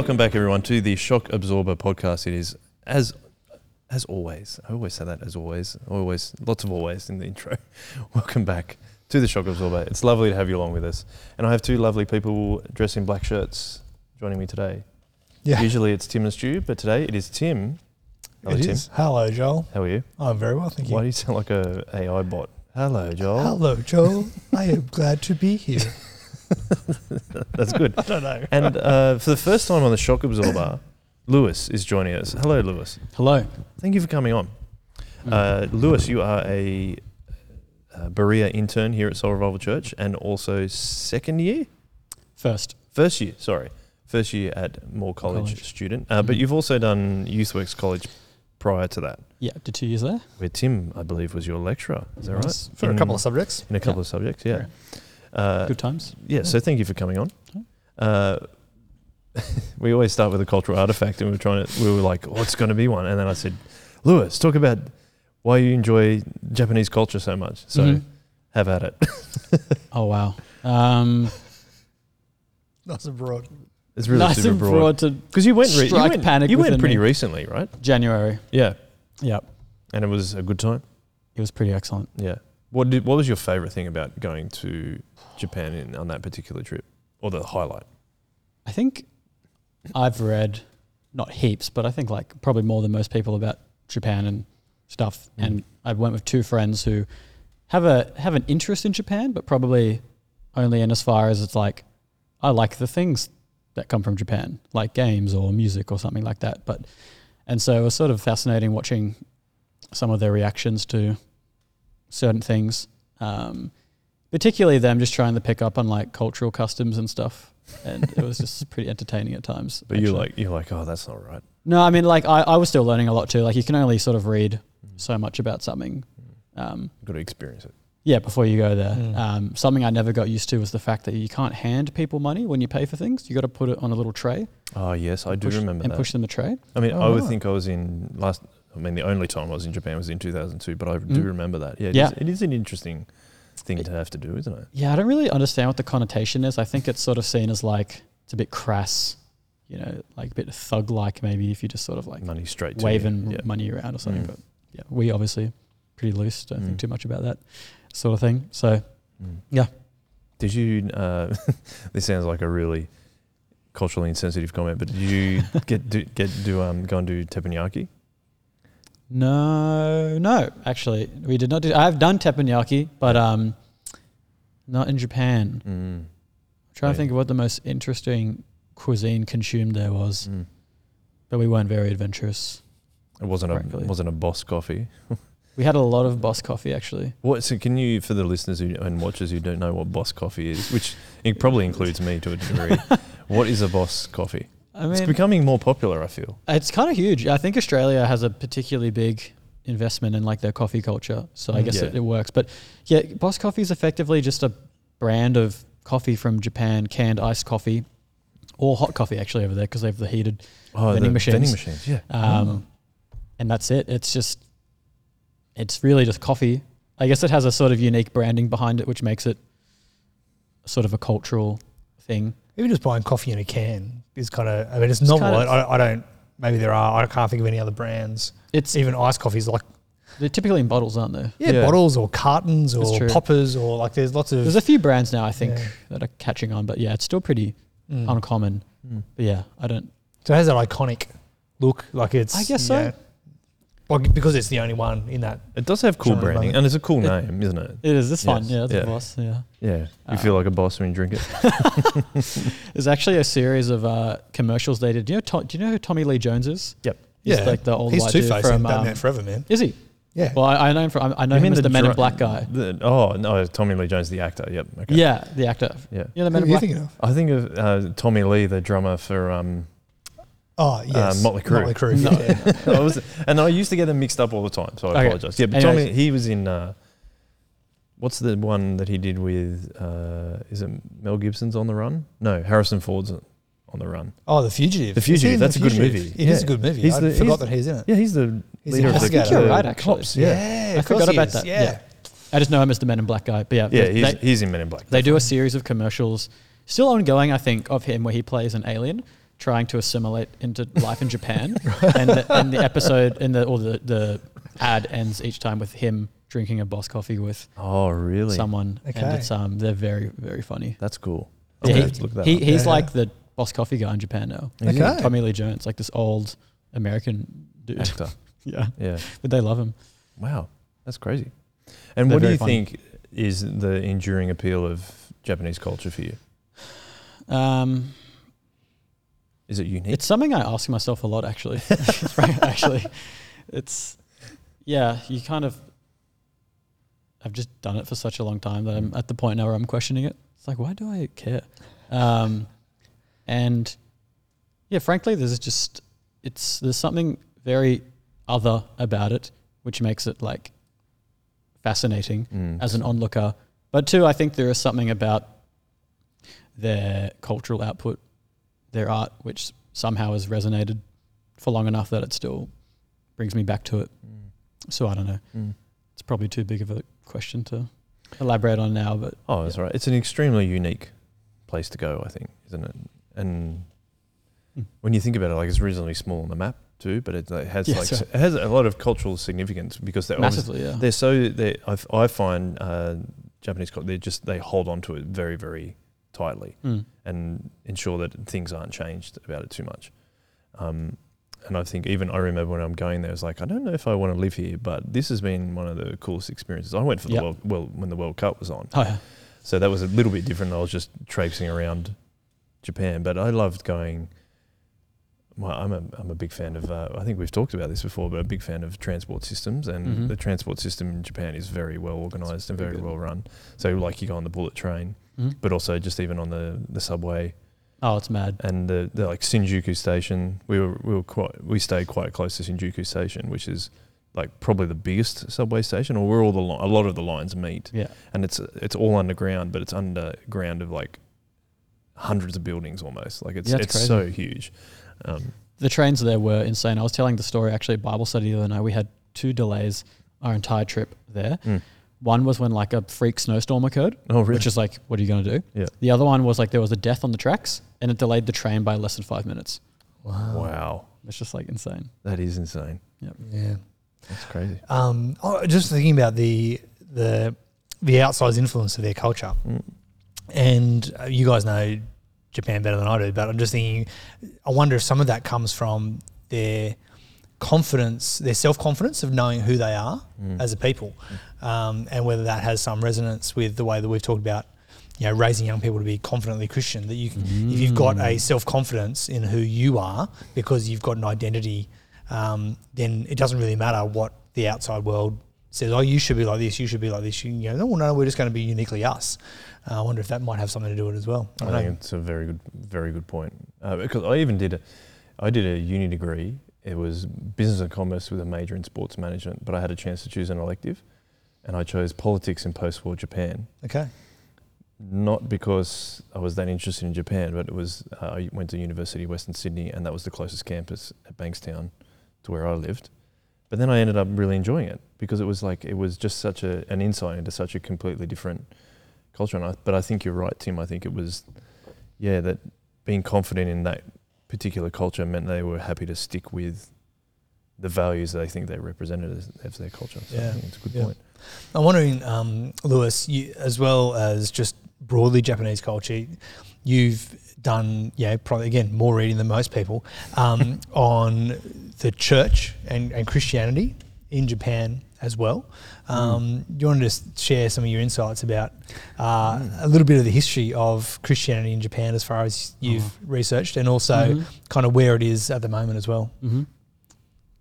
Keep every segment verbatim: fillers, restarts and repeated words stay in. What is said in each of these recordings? welcome back everyone to the Shock Absorber podcast. It is, as as always, I always say that as always, always, lots of always in the intro. Welcome back to the Shock Absorber. It's lovely to have you along with us. And I have two lovely people dressed in black shirts joining me today. Yeah. Usually it's Tim and Stu, but today it is Tim. Hello, it Tim. Is. Hello, Joel. How are you? I'm very well, thank you. Why do you sound like a AI bot? Hello, Joel. Hello, Joel. I am glad to be here. That's good. I don't know. And uh, for the first time on the Shock Absorber, Lewis is joining us. Hello, Lewis. Hello. Thank you for coming on. Uh, Lewis, you are a uh, Berea intern here at Soul Revival Church and also second year? First. First year, sorry. First year at Moore College, College. student. Uh, mm-hmm. But you've also done YouthWorks College prior to that. Yeah, did two years there. Where Tim, I believe, was your lecturer. Is that yes. right? For in, a couple of subjects. In a couple yeah. of subjects, yeah. yeah. Uh, Good times. Yeah, yeah, so thank you for coming on. Uh, we always start with a cultural artifact, and we were trying to. We were like, "Oh, it's going to be one." And then I said, "Lewis, talk about why you enjoy Japanese culture so much." So, mm-hmm. have at it. Oh wow, um, nice and broad. It's really nice super and broad because you went. Re- you went panic. You went pretty me. recently, right? January. Yeah. Yep. And it was a good time. It was pretty excellent. Yeah. What did, what was your favourite thing about going to Japan in, on that particular trip, or the highlight? I think I've read, not heaps, but I think like probably more than most people about Japan and stuff. Mm. And I went with two friends who have a have an interest in Japan, but probably only in as far as it's like, I like the things that come from Japan, like games or music or something like that. But and so it was sort of fascinating watching some of their reactions to certain things, um, particularly them just trying to pick up on like cultural customs and stuff, and it was just pretty entertaining at times. But you like you're like, oh, that's not right. No, I mean, like I, I was still learning a lot too. Like you can only sort of read mm. so much about something. Um, You've got to experience it. Yeah, before you go there. Mm. Um, something I never got used to was the fact that you can't hand people money when you pay for things. You got to put it on a little tray. Oh yes, I do push, remember and that. And push them the tray. I mean, oh, I would wow. think I was in last. I mean, the only time I was in Japan was in two thousand two, but I do mm. remember that. Yeah, it, yeah. Is, it is an interesting thing it, to have to do, isn't it? Yeah, I don't really understand what the connotation is. I think it's sort of seen as like, it's a bit crass, you know, like a bit thug-like maybe if you just sort of like money straight waving to yeah. money around or something. Mm. But yeah, we obviously pretty loose, don't mm. think too much about that sort of thing. So, mm. yeah. Did you, uh, this sounds like a really culturally insensitive comment, but did you get do, get do um go and do teppanyaki? No, no, actually, we did not do. I've done teppanyaki, but um, not in Japan. Mm. I'm trying yeah. to think of what the most interesting cuisine consumed there was, mm. but we weren't very adventurous. It wasn't frankly. a wasn't a Boss Coffee. We had a lot of Boss Coffee, actually. What? So, can you, for the listeners who, and watchers who don't know what Boss Coffee is, which it probably includes me to a degree, what is a Boss Coffee? I mean, it's becoming more popular, I feel. It's kind of huge. I think Australia has a particularly big investment in like their coffee culture. So I guess yeah. it, it works. But yeah, Boss Coffee is effectively just a brand of coffee from Japan, canned iced coffee or hot coffee actually over there because they have the heated oh, vending the machines. Vending machines, yeah. Um, oh. And that's it. It's just, it's really just coffee. I guess it has a sort of unique branding behind it, which makes it sort of a cultural thing. Even just buying coffee in a can is kind of, I mean, it's, it's novel. Kind of I, I don't, maybe there are, I can't think of any other brands. It's even iced coffees like. They're typically in bottles, aren't they? Yeah, yeah. bottles or cartons or poppers or like there's lots of. There's a few brands now, I think, yeah. that are catching on, but yeah, it's still pretty mm. uncommon. Mm. But yeah, I don't. So it has that iconic look, like it's. I guess so. Yeah, like because it's the only one in that. It does have cool branding and it's a cool it, name, isn't it? It is. It's fun. Yes. Yeah, it's yeah. a Boss, yeah. Yeah, you uh, feel like a boss when you drink it. There's actually a series of uh, commercials they did. Do you know Tom, do you know who Tommy Lee Jones is? Yep. He's yeah. like the old He's white dude from... He's Two-Face, done that forever, man. Is he? Yeah. Well, I, I know him, from, I know him as the, the Men in Black guy. The, oh, no, Tommy Lee Jones, the actor, yep. Okay. Yeah, the actor. Yeah. You know the Men in Black? Who are you thinking of? I think of uh, Tommy Lee, the drummer for... Um, Oh, yes. Uh, Motley Crue. Motley Crue. No, yeah. no, I was, and I used to get them mixed up all the time, so I okay. apologise. Yeah, but Tommy, he was in... Uh, what's the one that he did with, uh, is it Mel Gibson's On the Run? No, Harrison Ford's On the Run. Oh, The Fugitive. The Fugitive, that's the a Fugitive. good movie. It yeah. is a good movie. He's I the, forgot he's that he's in it. Yeah, he's the he's leader of the, the, the right, cops. Yeah, yeah, yeah I forgot about is. that. Yeah. yeah, I just know him as the Men in Black guy. But yeah, yeah he's, they, he's in Men in Black. They definitely. do a series of commercials, still ongoing, I think, of him where he plays an alien. trying to assimilate into life in Japan. and, the, and the episode in the or the, the ad ends each time with him drinking a Boss coffee with oh really someone. Okay. And it's um they're very, very funny. That's cool. Okay, yeah, he, look that he, he's yeah, like yeah. the Boss Coffee guy in Japan now. Okay. Tommy Lee Jones, like this old American dude. Actor. yeah. Yeah. But they love him. Wow. That's crazy. And they're what do you funny. think is the enduring appeal of Japanese culture for you? Um Is it unique? It's something I ask myself a lot, actually. actually, it's, yeah, you kind of, I've just done it for such a long time that I'm at the point now where I'm questioning it. It's like, why do I care? Um, and yeah, frankly, there's just, it's, there's something very other about it, which makes it like fascinating mm. as an onlooker. But two, I think there is something about their cultural output, their art, which somehow has resonated for long enough that it still brings me back to it. Mm. So I don't know. Mm. It's probably too big of a question to elaborate on now, but oh, that's yeah. right. It's an extremely unique place to go, I think, isn't it? And mm. when you think about it, like it's reasonably small on the map too, but it, it has yeah, like right. it has a lot of cultural significance because they're massively, yeah. They're so they I find uh, Japanese culture, they just they hold on to it very, very tightly mm. and ensure that things aren't changed about it too much. Um, and I think even I remember when I'm going there, I was like, I don't know if I want to live here, but this has been one of the coolest experiences. I went for yep. the World, well, when the World Cup was on. Oh, yeah. So that was a little bit different. I was just traipsing around Japan, but I loved going. Well, I'm a, I'm a big fan of, uh, I think we've talked about this before, but a big fan of transport systems, and mm-hmm. the transport system in Japan is very well organised and very good. well run. So like you go on the bullet train, mm-hmm. but also just even on the, the subway. Oh, it's mad. And the, the like Shinjuku station, we were we were quite we stayed quite close to Shinjuku station, which is like probably the biggest subway station, or where all the li- a lot of the lines meet. Yeah, and it's it's all underground, but it's underground of like hundreds of buildings almost. Like it's yeah, it's, it's so huge. Um, the trains there were insane. I was telling the story actually at Bible study the other night. We had two delays our entire trip there. Mm. One was when like a freak snowstorm occurred, oh, really? which is like, what are you going to do? Yeah. The other one was like there was a death on the tracks and it delayed the train by less than five minutes. Wow. Wow. It's just like insane. That is insane. Yep. Yeah. That's crazy. Um, oh, just thinking about the the the outsized influence of their culture. Mm. And uh, you guys know Japan better than I do, but I'm just thinking, I wonder if some of that comes from their confidence, their self-confidence of knowing who they are mm. as a people, mm. um, and whether that has some resonance with the way that we've talked about, you know, raising young people to be confidently Christian, that you can, mm. if you've got a self-confidence in who you are because you've got an identity, um, then it doesn't really matter what the outside world says, oh, you should be like this, you should be like this. You know, no, well, no, we're just going to be uniquely us. Uh, I wonder if that might have something to do with it as well. I, I think know. it's a very good, very good point. Uh, because I even did a, I did a uni degree. It was business and commerce with a major in sports management, but I had a chance to choose an elective, and I chose politics in post-war Japan. Okay. Not because I was that interested in Japan, but it was uh, I went to university, Western Sydney, and that was the closest campus at Bankstown to where I lived. But then I ended up really enjoying it because it was like it was just such a an insight into such a completely different culture. And I, but I think you're right, Tim. I think it was, yeah, that being confident in that particular culture meant they were happy to stick with the values that they think they represented as, as their culture. So yeah. I think it's a good yeah. point. I'm wondering, um, Lewis, you, as well as just broadly Japanese culture, you've done, yeah, probably again more reading than most people um, on the church and, and Christianity in Japan as well. Um, mm. You want to just share some of your insights about uh, mm. a little bit of the history of Christianity in Japan as far as you've oh. researched, and also mm-hmm. kind of where it is at the moment as well. Mm-hmm.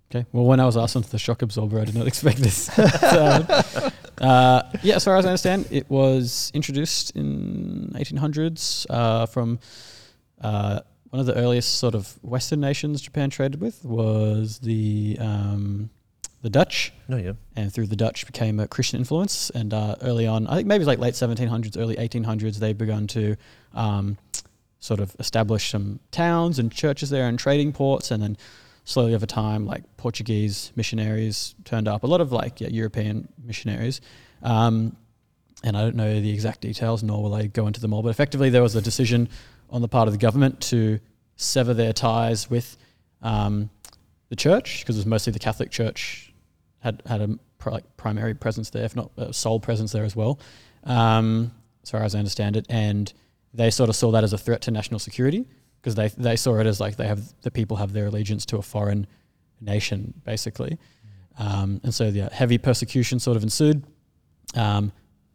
Okay. Well, when I was asked into the Shock Absorber, I did not expect this. so, uh, yeah, as far as I understand, it was introduced in eighteen hundreds uh, from uh, one of the earliest sort of Western nations Japan traded with was the... Um, the Dutch, oh, yeah. and through the Dutch became a Christian influence. And uh, early on, I think maybe it was like late seventeen hundreds, early eighteen hundreds, they begun to um, sort of establish some towns and churches there and trading ports. And then slowly over time, like Portuguese missionaries turned up, a lot of like yeah, European missionaries. Um, and I don't know the exact details, nor will I go into them all, but effectively there was a decision on the part of the government to sever their ties with um, the church, because it was mostly the Catholic Church had had a pr- like primary presence there, if not a sole presence there as well, um, as far as I understand it. And they sort of saw that as a threat to national security, because they they saw it as like they have the people have their allegiance to a foreign nation, basically. Mm. Um, and so the heavy persecution sort of ensued, um,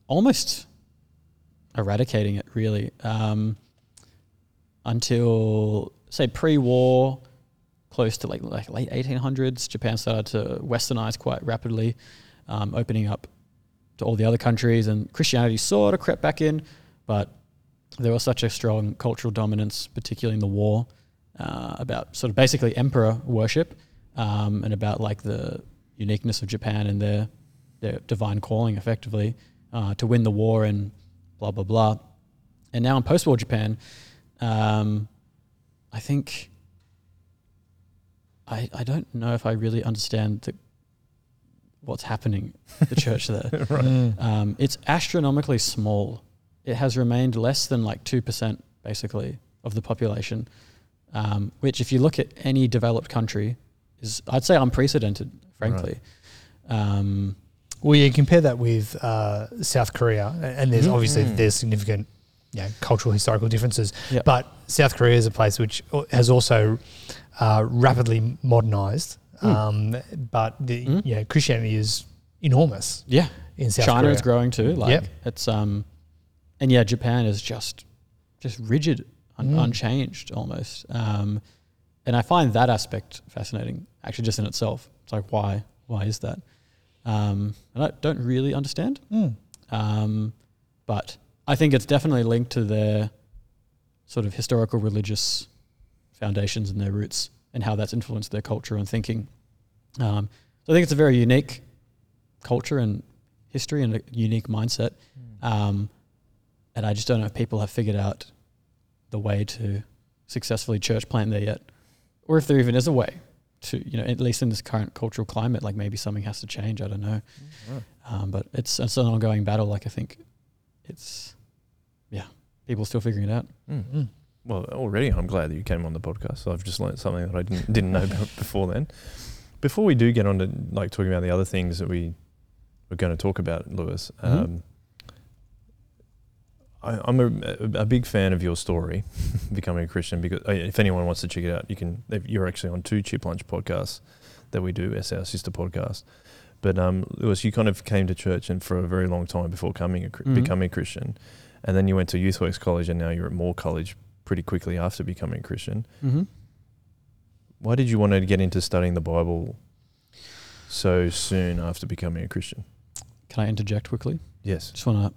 almost eradicating it really, um, until, say, pre-war, close to like, like late eighteen hundreds, Japan started to westernize quite rapidly, um, opening up to all the other countries, and Christianity sort of crept back in, but there was such a strong cultural dominance, particularly in the war, uh, about sort of basically emperor worship, um, and about like the uniqueness of Japan and their their divine calling, effectively, uh, to win the war and blah, blah, blah. And now in post-war Japan, um, I think, I, I don't know if I really understand the, what's happening to the church there. Right. Mm. Um, it's astronomically small. It has remained less than like two percent basically of the population, um, which if you look at any developed country is, I'd say, unprecedented, frankly. Right. Um, well, you compare that with uh, South Korea, and there's mm-hmm. obviously there's significant you know, cultural, historical differences, yep. but South Korea is a place which has also uh, rapidly modernized, um, mm. but the, mm. you know, Christianity is enormous. Yeah, in South China Korea. Is growing too. Like yep. it's um. And yeah, Japan is just just rigid, un- mm. unchanged almost. Um, and I find that aspect fascinating, actually, just in itself. It's like, why? Why is that? Um, and I don't really understand. Mm. Um, but I think it's definitely linked to their sort of historical religious foundations and their roots and how that's influenced their culture and thinking. Um, so I think it's a very unique culture and history and a unique mindset. Mm. Um And I just don't know if people have figured out the way to successfully church plant there yet, or if there even is a way to, you know, at least in this current cultural climate, like maybe something has to change. I don't know. Right. Um, but it's, it's an ongoing battle. Like I think it's, yeah, people still figuring it out. Mm-hmm. Well, already I'm glad that you came on the podcast. So I've just learned something that I didn't, didn't know about before then. Before we do get on to like talking about the other things that we were going to talk about, Lewis, mm-hmm. um, I, I'm a, a big fan of your story, becoming a Christian, because if anyone wants to check it out, you can. You're actually on two Chip Lunch podcasts that we do as our sister podcast. But um, Lewis, you kind of came to church and for a very long time before coming a, mm-hmm. becoming a Christian, and then you went to YouthWorks College, and now you're at Moore College pretty quickly after becoming a Christian. Mm-hmm. Why did you want to get into studying the Bible so soon after becoming a Christian? Can I interject quickly? Yes. Just want to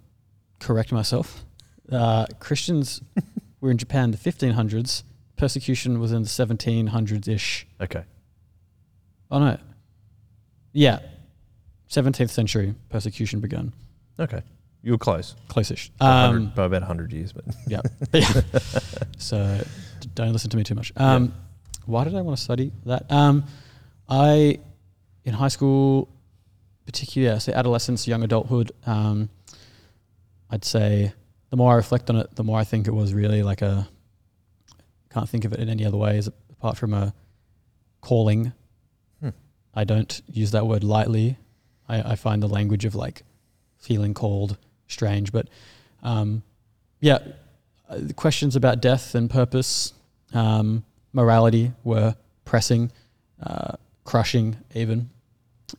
correct myself. Uh, Christians were in Japan in the fifteen hundreds. Persecution was in the seventeen hundreds-ish. Okay. Oh, no. Yeah. seventeenth century persecution begun. Okay. You were close. Close-ish. Um, by about one hundred years. But yeah. yeah. So don't listen to me too much. Um, yeah. Why did I want to study that? Um, I, in high school, particularly, yeah, so adolescence, young adulthood, um, I'd say... The more I reflect on it, the more I think it was really like a, can't think of it in any other way as apart from a calling. Hmm. I don't use that word lightly. I, I find the language of like feeling called strange, but um, yeah, uh, the questions about death and purpose, um, morality were pressing, uh, crushing even,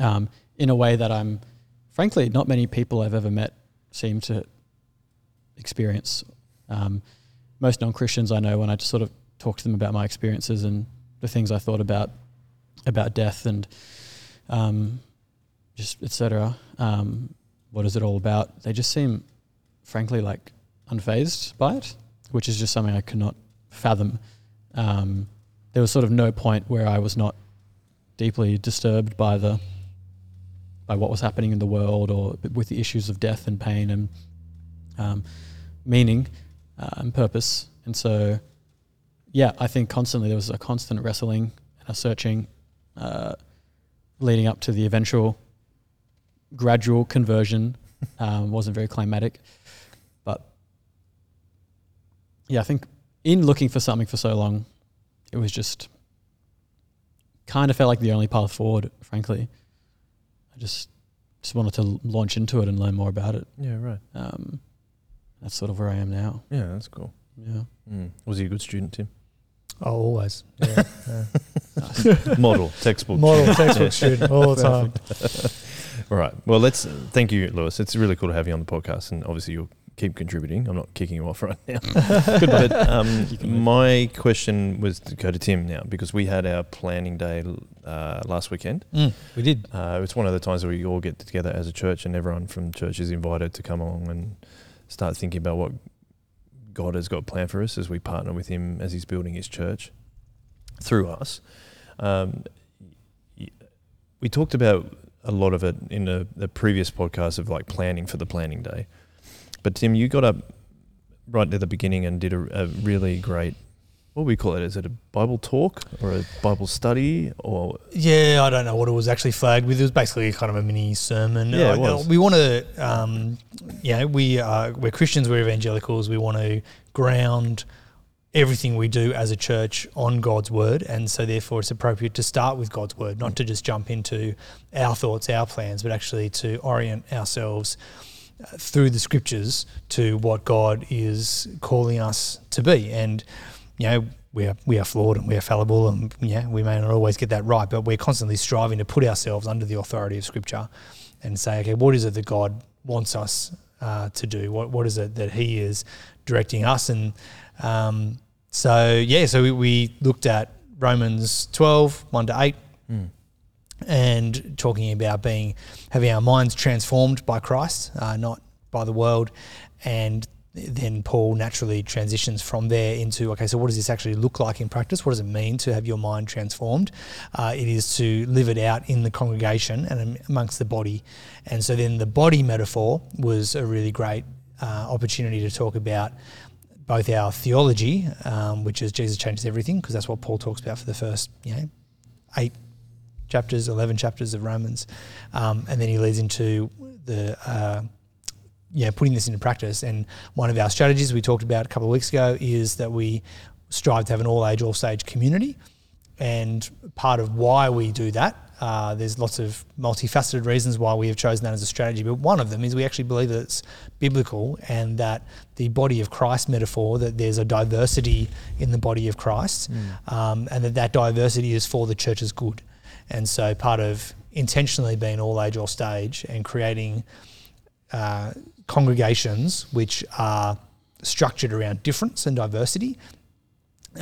um, in a way that I'm, frankly, not many people I've ever met seem to experience. Um, most non-Christians I know, when I just sort of talk to them about my experiences and the things I thought about, about death and um, just et cetera, um, what is it all about? They just seem, frankly, like unfazed by it, which is just something I could not fathom. Um, there was sort of no point where I was not deeply disturbed by the, by what was happening in the world or with the issues of death and pain and Um, meaning uh, and purpose. And so, yeah, I think constantly there was a constant wrestling and a searching uh, leading up to the eventual gradual conversion. Um, wasn't very climatic. But, yeah, I think in looking for something for so long, it was just kind of felt like the only path forward, frankly. I just just wanted to launch into it and learn more about it. Yeah, right. Um, that's sort of where I am now. Yeah, that's cool. Yeah. Mm. Was he a good student, Tim? Oh, always. Yeah, yeah. Model, textbook. Model, textbook student all the time. All right. Well, let's uh, thank you, Lewis. It's really cool to have you on the podcast, and obviously you'll keep contributing. I'm not kicking you off right now. Good. But um, my question was to go to Tim now, because we had our planning day uh, last weekend. Mm, we did. Uh, it's one of the times where we all get together as a church, and everyone from church is invited to come along and start thinking about what God has got planned for us as we partner with him as he's building his church through us. Um, we talked about a lot of it in the, the previous podcast of like planning for the planning day. But Tim, you got up right at the beginning and did a, a really great, what do we call it? Is it a Bible talk or a Bible study? Or yeah, I don't know what it was actually flagged with. It was basically kind of a mini sermon. Yeah, it was. We want to, um, yeah, we are, we're Christians, we're evangelicals. We want to ground everything we do as a church on God's word, and so therefore it's appropriate to start with God's word, not to just jump into our thoughts, our plans, but actually to orient ourselves through the scriptures to what God is calling us to be. And you know, we are we are flawed and we are fallible, and yeah, we may not always get that right, but we're constantly striving to put ourselves under the authority of scripture and say, okay, what is it that God wants us uh, to do? What what is it that He is directing us? And Um, so yeah, so we, we looked at Romans twelve, one to eight, mm. and talking about being having our minds transformed by Christ, uh, not by the world. And then Paul naturally transitions from there into, okay, so what does this actually look like in practice? What does it mean to have your mind transformed? Uh, it is to live it out in the congregation and amongst the body. And so then the body metaphor was a really great uh, opportunity to talk about both our theology, um, which is Jesus changes everything, because that's what Paul talks about for the first, you know, eight chapters, eleven chapters of Romans, um, and then he leads into the, uh, yeah, putting this into practice. And one of our strategies we talked about a couple of weeks ago is that we strive to have an all-age, all-stage community, and part of why we do that. Uh, there's lots of multifaceted reasons why we have chosen that as a strategy, but one of them is we actually believe that it's biblical, and that the body of Christ metaphor, that there's a diversity in the body of Christ, mm. um, and that that diversity is for the church's good. And so part of intentionally being all age, all stage, and creating uh, congregations which are structured around difference and diversity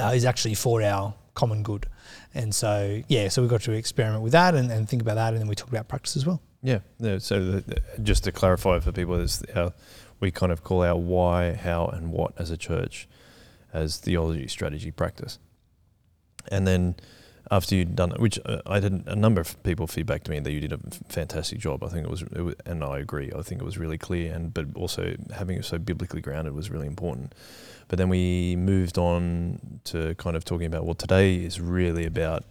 uh, is actually for our common good. And so, yeah, so we got to experiment with that and, and think about that, and then we talked about practice as well. Yeah, yeah so the, the, just to clarify for people, is our, we kind of call our why, how and what as a church as theology, strategy, practice. And then after you'd done it, which I didn't, a number of people feedback to me that you did a fantastic job. I think it was, it was and I agree, I think it was really clear, and but also having it so biblically grounded was really important. But then we moved on to kind of talking about, well, today is really about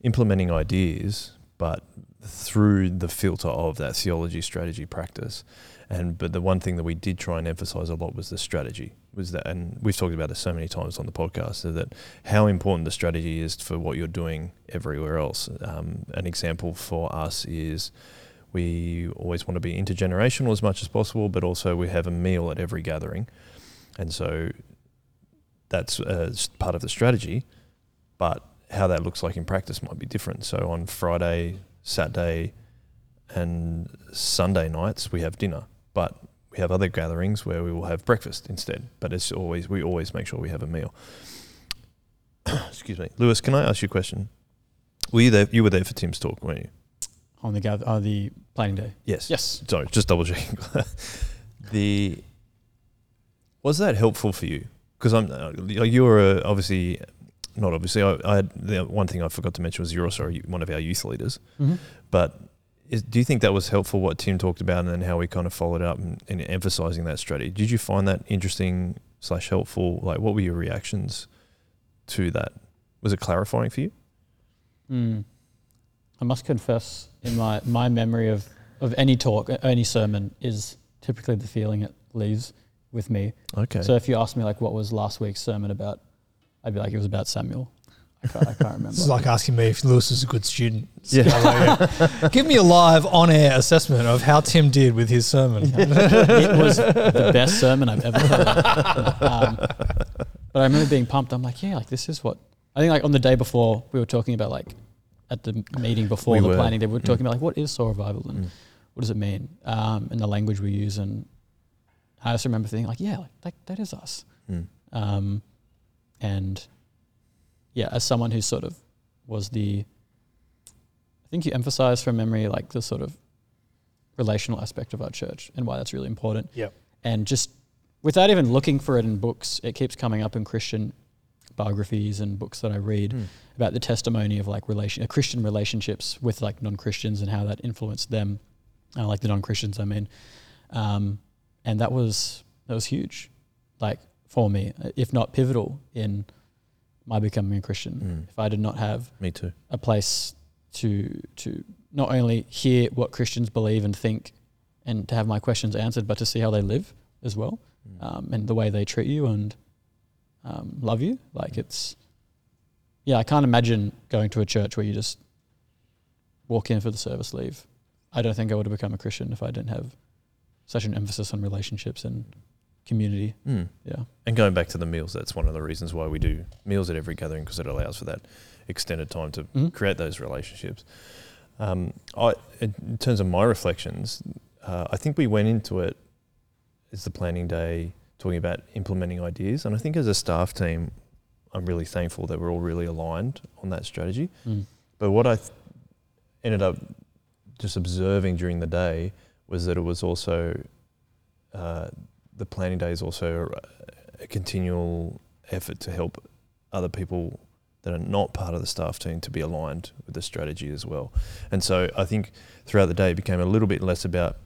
implementing ideas, but through the filter of that theology, strategy, practice. And but the one thing that we did try and emphasize a lot was the strategy. Was that, and we've talked about this so many times on the podcast, so that how important the strategy is for what you're doing everywhere else. Um, an example for us is we always want to be intergenerational as much as possible, but also we have a meal at every gathering. And so that's uh, part of the strategy, but how that looks like in practice might be different. So on Friday, Saturday and Sunday nights we have dinner, but we have other gatherings where we will have breakfast instead. But it's always, we always make sure we have a meal. Excuse me. Lewis, can I ask you a question? Were you there? You were there for Tim's talk, weren't you? On the gather, on the planning day. Yes. Yes. Sorry, just double checking. the... Was that helpful for you? Because I'm, you were obviously, not obviously. I, I had, the one thing I forgot to mention was you're also one of our youth leaders. Mm-hmm. But is, do you think that was helpful? What Tim talked about, and then how we kind of followed up and, and emphasizing that strategy. Did you find that interesting slash helpful? Like, what were your reactions to that? Was it clarifying for you? Mm. I must confess, in my my memory of of any talk, any sermon is typically the feeling it leaves with me. Okay. So if you asked me like what was last week's sermon about, I'd be like it was about Samuel. I can't, I can't remember. This is like asking me if Lewis was a good student. Yeah. So, yeah. Give me a live on-air assessment of how Tim did with his sermon. It was the best sermon I've ever heard. um, but I remember being pumped. I'm like, yeah, like this is what – I think like on the day before we were talking about like at the meeting before we the were. planning day, we were mm. talking about like what is Soul Revival and mm. what does it mean um, and the language we use. And I just remember thinking like, yeah, like that, that is us. Mm. Um, and – yeah, as someone who sort of was the, I think you emphasized from memory, like the sort of relational aspect of our church and why that's really important. Yeah. And just without even looking for it in books, it keeps coming up in Christian biographies and books that I read mm. about the testimony of like relation, uh, Christian relationships with like non-Christians and how that influenced them, uh, like the non-Christians, I mean. Um, and that was, that was huge, like for me, if not pivotal in my becoming a Christian. Mm. If I did not have me too. a place to to not only hear what Christians believe and think and to have my questions answered, but to see how they live as well mm. um, and the way they treat you and um, love you. Like mm. it's, yeah, I can't imagine going to a church where you just walk in for the service, leave. I don't think I would have become a Christian if I didn't have such an emphasis on relationships and community. Mm. Yeah. And going back to the meals, that's one of the reasons why we do meals at every gathering, because it allows for that extended time to mm-hmm. create those relationships. Um, I, in terms of my reflections, uh, I think we went into it as the planning day talking about implementing ideas. And I think as a staff team, I'm really thankful that we're all really aligned on that strategy. Mm. But what I th- ended up just observing during the day was that it was also uh, the planning day is also a, a continual effort to help other people that are not part of the staff team to be aligned with the strategy as well. And so I think throughout the day it became a little bit less about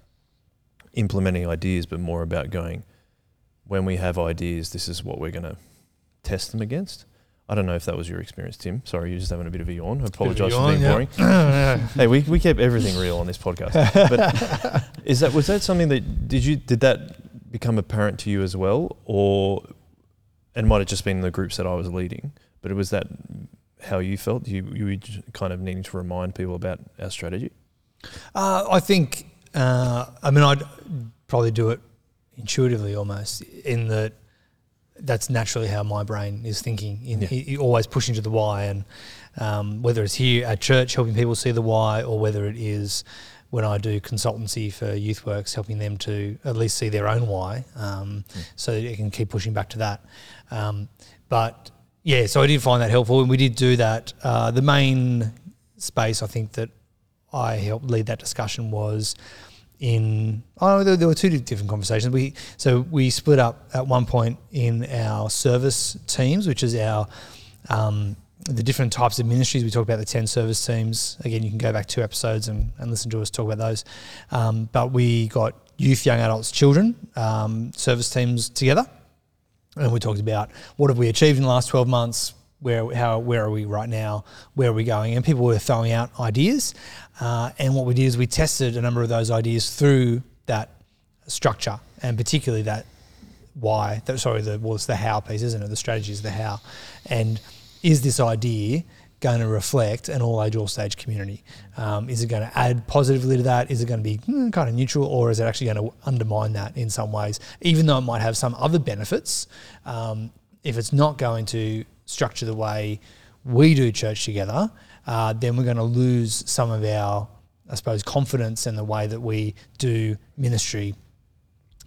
implementing ideas, but more about going, when we have ideas, this is what we're going to test them against. I don't know if that was your experience, Tim. Sorry, you're just having a bit of a yawn. I apologise for being yeah. boring. Hey, we, we kept everything real on this podcast. But is that was that something that did you did that become apparent to you as well, or it might have just been the groups that I was leading, but it was that how you felt? You you were kind of needing to remind people about our strategy? Uh, I think, uh, I mean, I'd probably do it intuitively almost, in that that's naturally how my brain is thinking, in yeah. he, always pushing to the why, and um, whether it's here at church helping people see the why, or whether it is when I do consultancy for YouthWorks, helping them to at least see their own why, um, mm. so that it can keep pushing back to that. Um, but, yeah, so I did find that helpful, and we did do that. Uh, the main space I think that I helped lead that discussion was in – oh, there, there were two different conversations. We So we split up at one point in our service teams, which is our um, – the different types of ministries. We talk about the ten service teams. Again, you can go back two episodes and, and listen to us talk about those. Um, but we got youth, young adults, children, um, service teams together. And we talked about what have we achieved in the last twelve months, where how where are we right now, where are we going? And people were throwing out ideas. Uh, and what we did is we tested a number of those ideas through that structure, and particularly that why. That, sorry, the, well, it's the how piece, isn't it? The strategy is the how. And is this idea going to reflect an all-age, all-stage community? Um, is it going to add positively to that? Is it going to be mm, kind of neutral, or is it actually going to undermine that in some ways? Even though it might have some other benefits, um, if it's not going to structure the way we do church together, uh, then we're going to lose some of our, I suppose, confidence in the way that we do ministry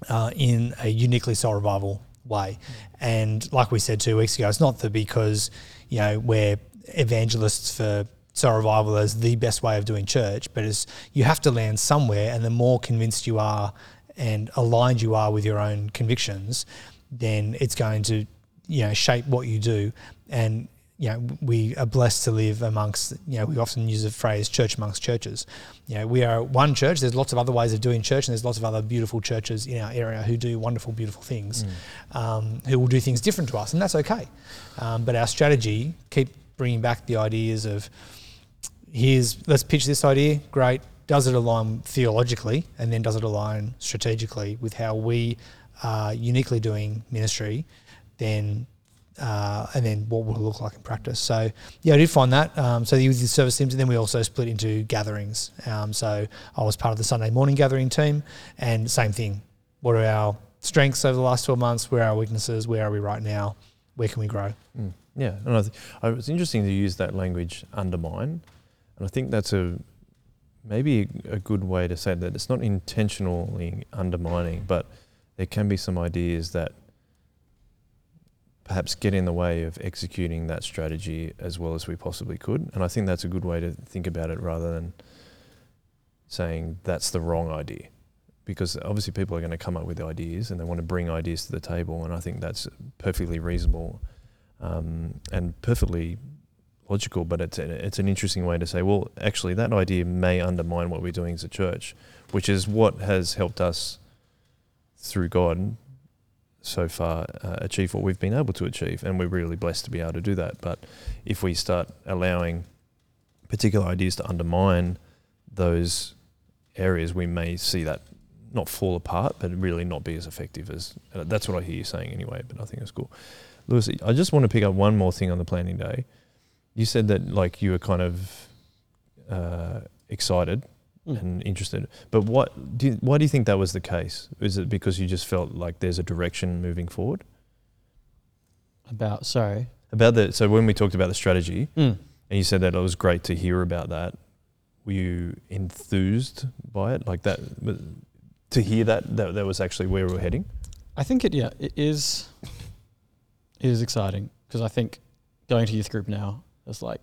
uh, in a uniquely Soul Revival way. And like we said two weeks ago, it's not that because, you know, we're evangelists for Soul Revival as the best way of doing church, but it's you have to land somewhere, and the more convinced you are and aligned you are with your own convictions, then it's going to, you know, shape what you do. And, you know, we are blessed to live amongst, you know, we often use the phrase church amongst churches. You know, we are one church. There's lots of other ways of doing church, and there's lots of other beautiful churches in our area who do wonderful, beautiful things, mm. um, who will do things different to us, and that's okay. Um, but our strategy, keep bringing back the ideas of here's, let's pitch this idea, great. Does it align theologically, and then does it align strategically with how we are uniquely doing ministry? Then uh, and then what would it look like in practice. So, yeah, I did find that. Um, so he was the service teams, and then we also split into gatherings. Um, so I was part of the Sunday morning gathering team, and same thing. What are our strengths over the last twelve months? Where are our weaknesses? Where are we right now? Where can we grow? Mm. Yeah, and I th- it was interesting to use that language, undermine, and I think that's a maybe a good way to say that it's not intentionally undermining, but there can be some ideas that perhaps get in the way of executing that strategy as well as we possibly could. And I think that's a good way to think about it rather than saying that's the wrong idea, because obviously people are going to come up with ideas and they want to bring ideas to the table, and I think that's perfectly reasonable um, and perfectly logical, but it's a, it's an interesting way to say, well, actually that idea may undermine what we're doing as a church, which is what has helped us through God so far uh, achieve what we've been able to achieve, and we're really blessed to be able to do that. But if we start allowing particular ideas to undermine those areas, we may see that not fall apart, but really not be as effective as uh, that's what I hear you saying anyway, but I think it's cool. Lewis, I just want to pick up one more thing on the planning day. You said that like you were kind of uh, excited mm. and interested, but what? Do you, why do you think that was the case? Is it because you just felt like there's a direction moving forward? About sorry about the so when we talked about the strategy, mm. and you said that it was great to hear about that. Were you enthused by it? Like that to hear that that, that was actually where we were heading. I think it yeah it is. It is exciting because I think going to youth group now. There's like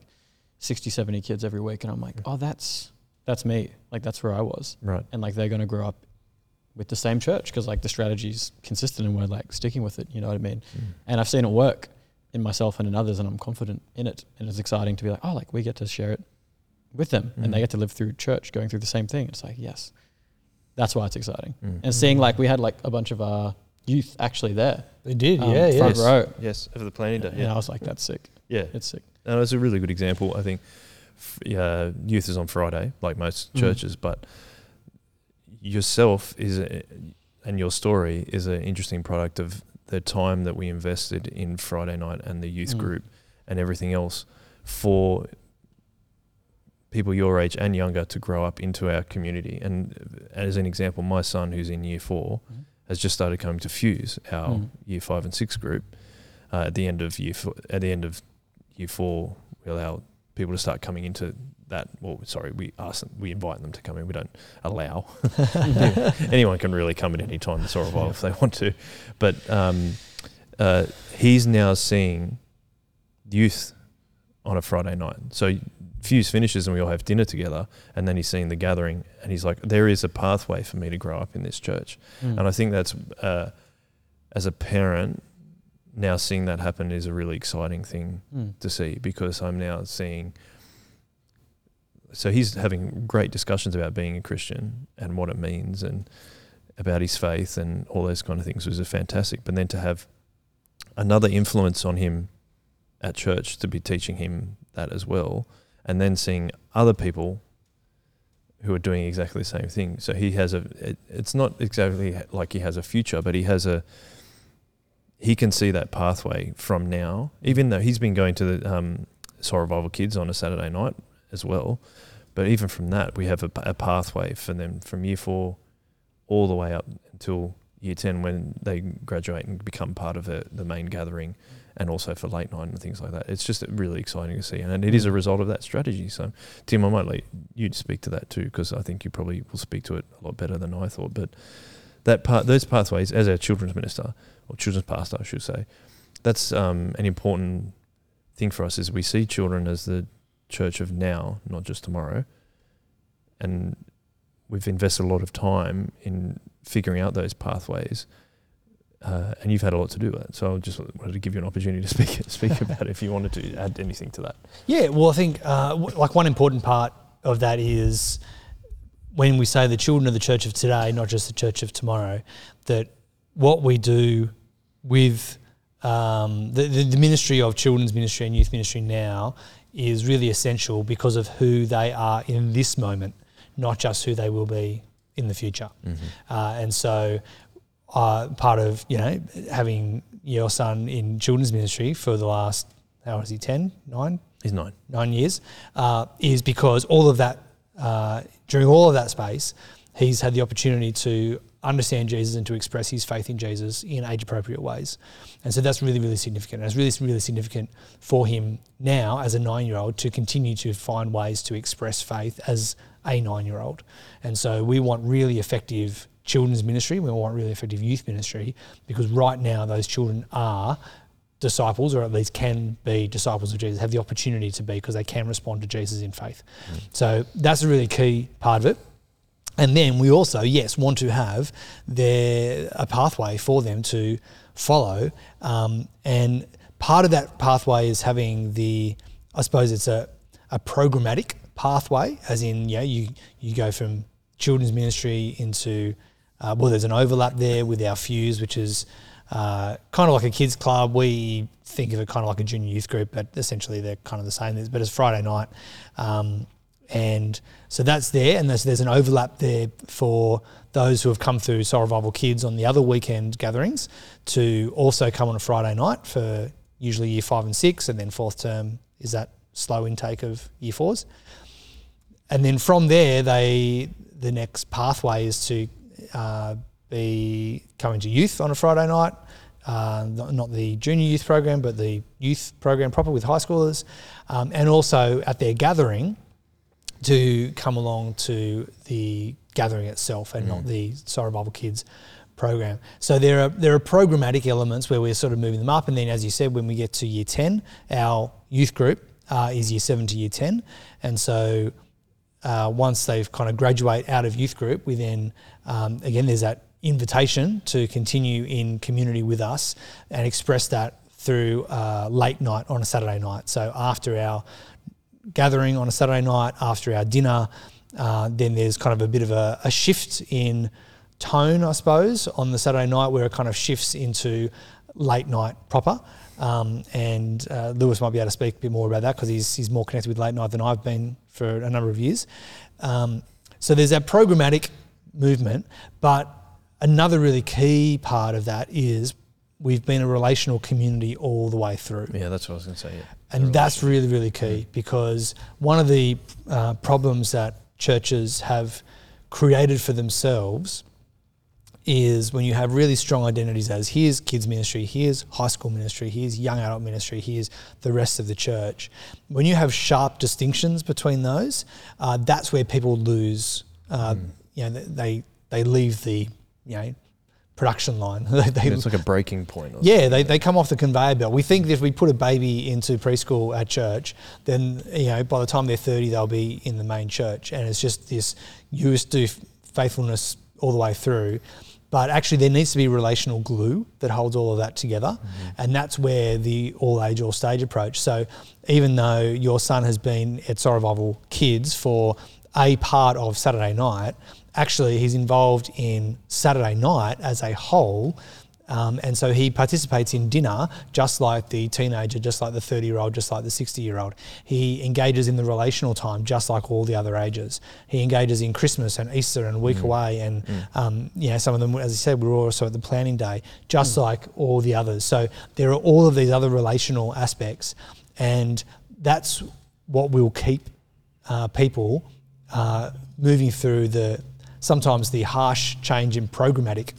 sixty, seventy kids every week. And I'm like, oh, that's, that's me. Like, that's where I was. Right. And like, they're going to grow up with the same church. Cause like the strategy's consistent and we're like sticking with it. You know what I mean? Mm. And I've seen it work in myself and in others, and I'm confident in it. And it's exciting to be like, oh, like we get to share it with them mm. and they get to live through church, going through the same thing. It's like, yes, that's why it's exciting. Mm. And seeing like, we had like a bunch of our youth actually there. They did. Um, yeah. Front yes. row. Yes. Over the planning day. And yeah. I was like, that's sick. Yeah. It's sick. And it's a really good example. I think uh, youth is on Friday, like most mm. churches, but yourself is a, and your story is an interesting product of the time that we invested in Friday night and the youth mm. group and everything else for people your age and younger to grow up into our community. And as an example, my son, who's in year four, mm. has just started coming to Fuse, our mm. year five and six group, uh, at the end of year four, at the end of year four, we allow people to start coming into that. Well, sorry, we ask them, we invite them to come in. We don't allow. Anyone can really come at any time to Soul Revival if they want to. But um, uh, he's now seeing youth on a Friday night. So Fuse finishes and we all have dinner together, and then he's seeing the gathering and he's like, there is a pathway for me to grow up in this church. Mm. And I think that's, uh, as a parent, now seeing that happen is a really exciting thing mm. to see, because I'm now seeing, so he's having great discussions about being a Christian and what it means and about his faith and all those kind of things was fantastic. But then to have another influence on him at church to be teaching him that as well, and then seeing other people who are doing exactly the same thing. So he has a, it, it's not exactly like he has a future, but he has a, he can see that pathway from now, even though he's been going to the um, Soul Revival Kids on a Saturday night as well. But even from that, we have a, a pathway for them from year four all the way up until year ten when they graduate and become part of the, the main gathering, and also for late night and things like that. It's just really exciting to see. And it is a result of that strategy. So, Tim, I might let you speak to that too, because I think you probably will speak to it a lot better than I thought. But that part, those pathways, as our children's minister, or children's pastor, I should say, that's um, an important thing for us, is we see children as the church of now, not just tomorrow. And we've invested a lot of time in figuring out those pathways, uh, and you've had a lot to do with it. So I just wanted to give you an opportunity to speak speak about it if you wanted to add anything to that. Yeah, well, I think uh, w- like one important part of that is when we say the children of the church of today, not just the church of tomorrow, that what we do with um, the, the, the ministry of children's ministry and youth ministry now is really essential because of who they are in this moment, not just who they will be in the future. Mm-hmm. Uh, and so uh, part of, you know, having your son in children's ministry for the last, how is he, ten, nine? He's nine. Nine years, uh, is because all of that, uh, during all of that space, he's had the opportunity to understand Jesus and to express his faith in Jesus in age-appropriate ways. And so that's really, really significant. And it's really, really significant for him now as a nine-year-old to continue to find ways to express faith as a nine-year-old. And so we want really effective children's ministry. We want really effective youth ministry, because right now those children are disciples, or at least can be disciples of Jesus, have the opportunity to be, because they can respond to Jesus in faith. Mm. So that's a really key part of it. And then we also, yes, want to have their, a pathway for them to follow. Um, and part of that pathway is having the, I suppose it's a, a programmatic pathway, as in, yeah, you, you go from children's ministry into, uh, well, there's an overlap there with our Fuse, which is uh, kind of like a kids club. We think of it kind of like a junior youth group, but essentially they're kind of the same, but it's Friday night. Um, And so that's there, and there's, there's an overlap there for those who have come through Soul Revival Kids on the other weekend gatherings to also come on a Friday night for usually year five and six, and then fourth term is that slow intake of year fours. And then from there, they the next pathway is to uh, be coming to youth on a Friday night, uh, not the junior youth program, but the youth program proper with high schoolers, um, and also at their gathering to come along to the gathering itself and mm. not the Soul Revival Kids program. So there are there are programmatic elements where we're sort of moving them up, and then, as you said, when we get to year ten, our youth group uh, is year seven to year ten, and so uh, once they've kind of graduate out of youth group, we then, um, again, there's that invitation to continue in community with us and express that through uh, late night on a Saturday night. So after our gathering on a Saturday night, after our dinner, uh, then there's kind of a bit of a, a shift in tone, I suppose, on the Saturday night, where it kind of shifts into late night proper. Um, and uh, Lewis might be able to speak a bit more about that, because he's, he's more connected with late night than I've been for a number of years. Um, so there's that programmatic movement, but another really key part of that is we've been a relational community all the way through. Yeah, that's what I was going to say. Yeah. And that's really, really key, because one of the uh, problems that churches have created for themselves is when you have really strong identities as, here's kids ministry, here's high school ministry, here's young adult ministry, here's the rest of the church. When you have sharp distinctions between those, uh, that's where people lose, uh, mm. you know, they, they leave the, you know, production line. they, they, it's like a breaking point. Or yeah, they, they come off the conveyor belt. We think that if we put a baby into preschool at church, then, you know, by the time they're thirty, they'll be in the main church. And it's just this, you just do faithfulness all the way through. But actually there needs to be relational glue that holds all of that together. Mm-hmm. And that's where the all age, all stage approach. So even though your son has been at Soul Revival Kids for a part of Saturday night, actually, he's involved in Saturday night as a whole, um, and so he participates in dinner just like the teenager, just like the thirty-year-old, just like the sixty-year-old. He engages in the relational time just like all the other ages. He engages in Christmas and Easter and week mm. away, and mm. um, you know, some of them, as I said, we're also at the planning day, just mm. like all the others. So there are all of these other relational aspects, and that's what will keep uh, people uh, moving through the. Sometimes the harsh change in programmatic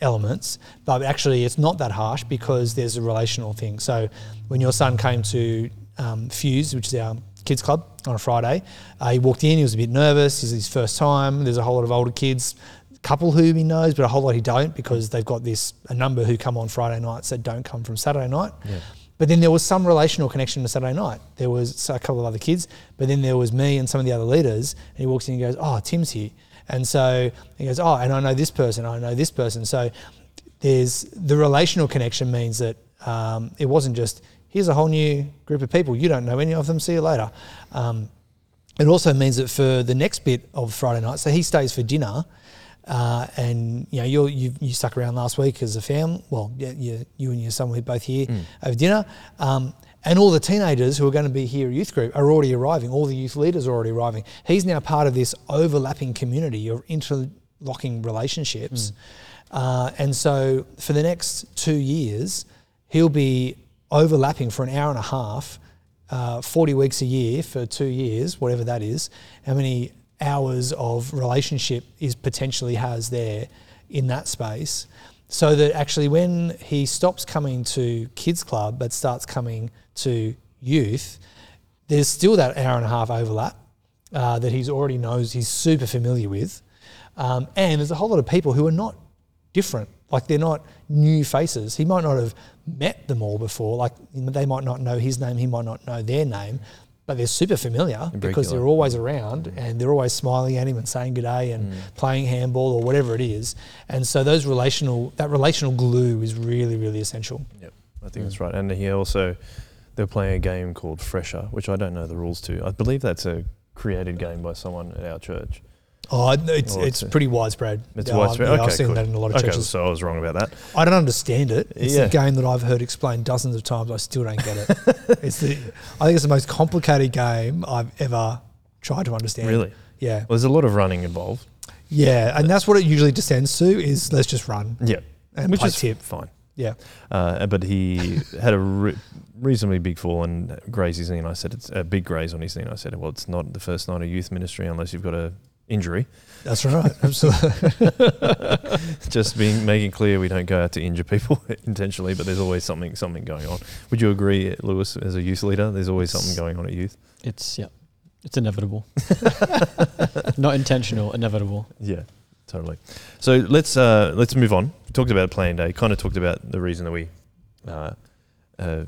elements, but actually it's not that harsh because there's a relational thing. So when your son came to um, Fuse, which is our kids club, on a Friday, uh, he walked in, he was a bit nervous, it's his first time, there's a whole lot of older kids, a couple who he knows, but a whole lot he don't, because they've got this, a number who come on Friday nights that don't come from Saturday night. Yeah. But then there was some relational connection to Saturday night. There was a couple of other kids, but then there was me and some of the other leaders, and he walks in and goes, oh, Tim's here. And so he goes, oh, and I know this person, I know this person. So there's the relational connection means that um, it wasn't just, here's a whole new group of people, you don't know any of them, see you later. Um, it also means that for the next bit of Friday night, so he stays for dinner, uh, and you know, you're, you you stuck around last week as a fam, well, yeah, you, you and your son were both here mm. over dinner. Um, And all the teenagers who are going to be here at youth group are already arriving. All the youth leaders are already arriving. He's now part of this overlapping community of inter- locking relationships. Mm. Uh, and so for the next two years, he'll be overlapping for an hour and a half, uh, forty weeks a year for two years, whatever that is, how many hours of relationship is potentially has there in that space. So that actually when he stops coming to kids club but starts coming to youth, there's still that hour and a half overlap uh, that he's already knows, he's super familiar with. Um, and there's a whole lot of people who are not different. Like they're not new faces. He might not have met them all before. Like they might not know his name, he might not know their name, but they're super familiar because they're always around mm. and they're always smiling at him and saying good day and mm. playing handball or whatever it is. And so those relational, that relational glue is really, really essential. Yep, I think mm. that's right. And he also, they're playing a game called Fresher, which I don't know the rules to. I believe that's a created game by someone at our church. Oh, it's or it's pretty widespread. It's yeah, widespread. Yeah, okay, I've seen cool. that in a lot of okay, churches. So I was wrong about that. I don't understand it. It's yeah. a game that I've heard explained dozens of times. I still don't get it. It's the, I think it's the most complicated game I've ever tried to understand. Really? Yeah. Well, there's a lot of running involved. Yeah, and that's what it usually descends to is let's just run. Yeah, and which play is tip. Fine. Yeah. Uh, but he had a re- reasonably big fall and grazed his knee, and I said it's a big graze on his knee. And I said, well, it's not the first night of youth ministry unless you've got a injury. That's right. Absolutely. Just being making clear we don't go out to injure people intentionally, but there's always something something going on. Would you agree, Lewis, as a youth leader? There's always something going on at youth. It's yeah, it's inevitable. Not intentional, inevitable. Yeah, totally. So let's uh, let's move on. We talked about playing day. Kind of talked about the reason that we, uh, uh,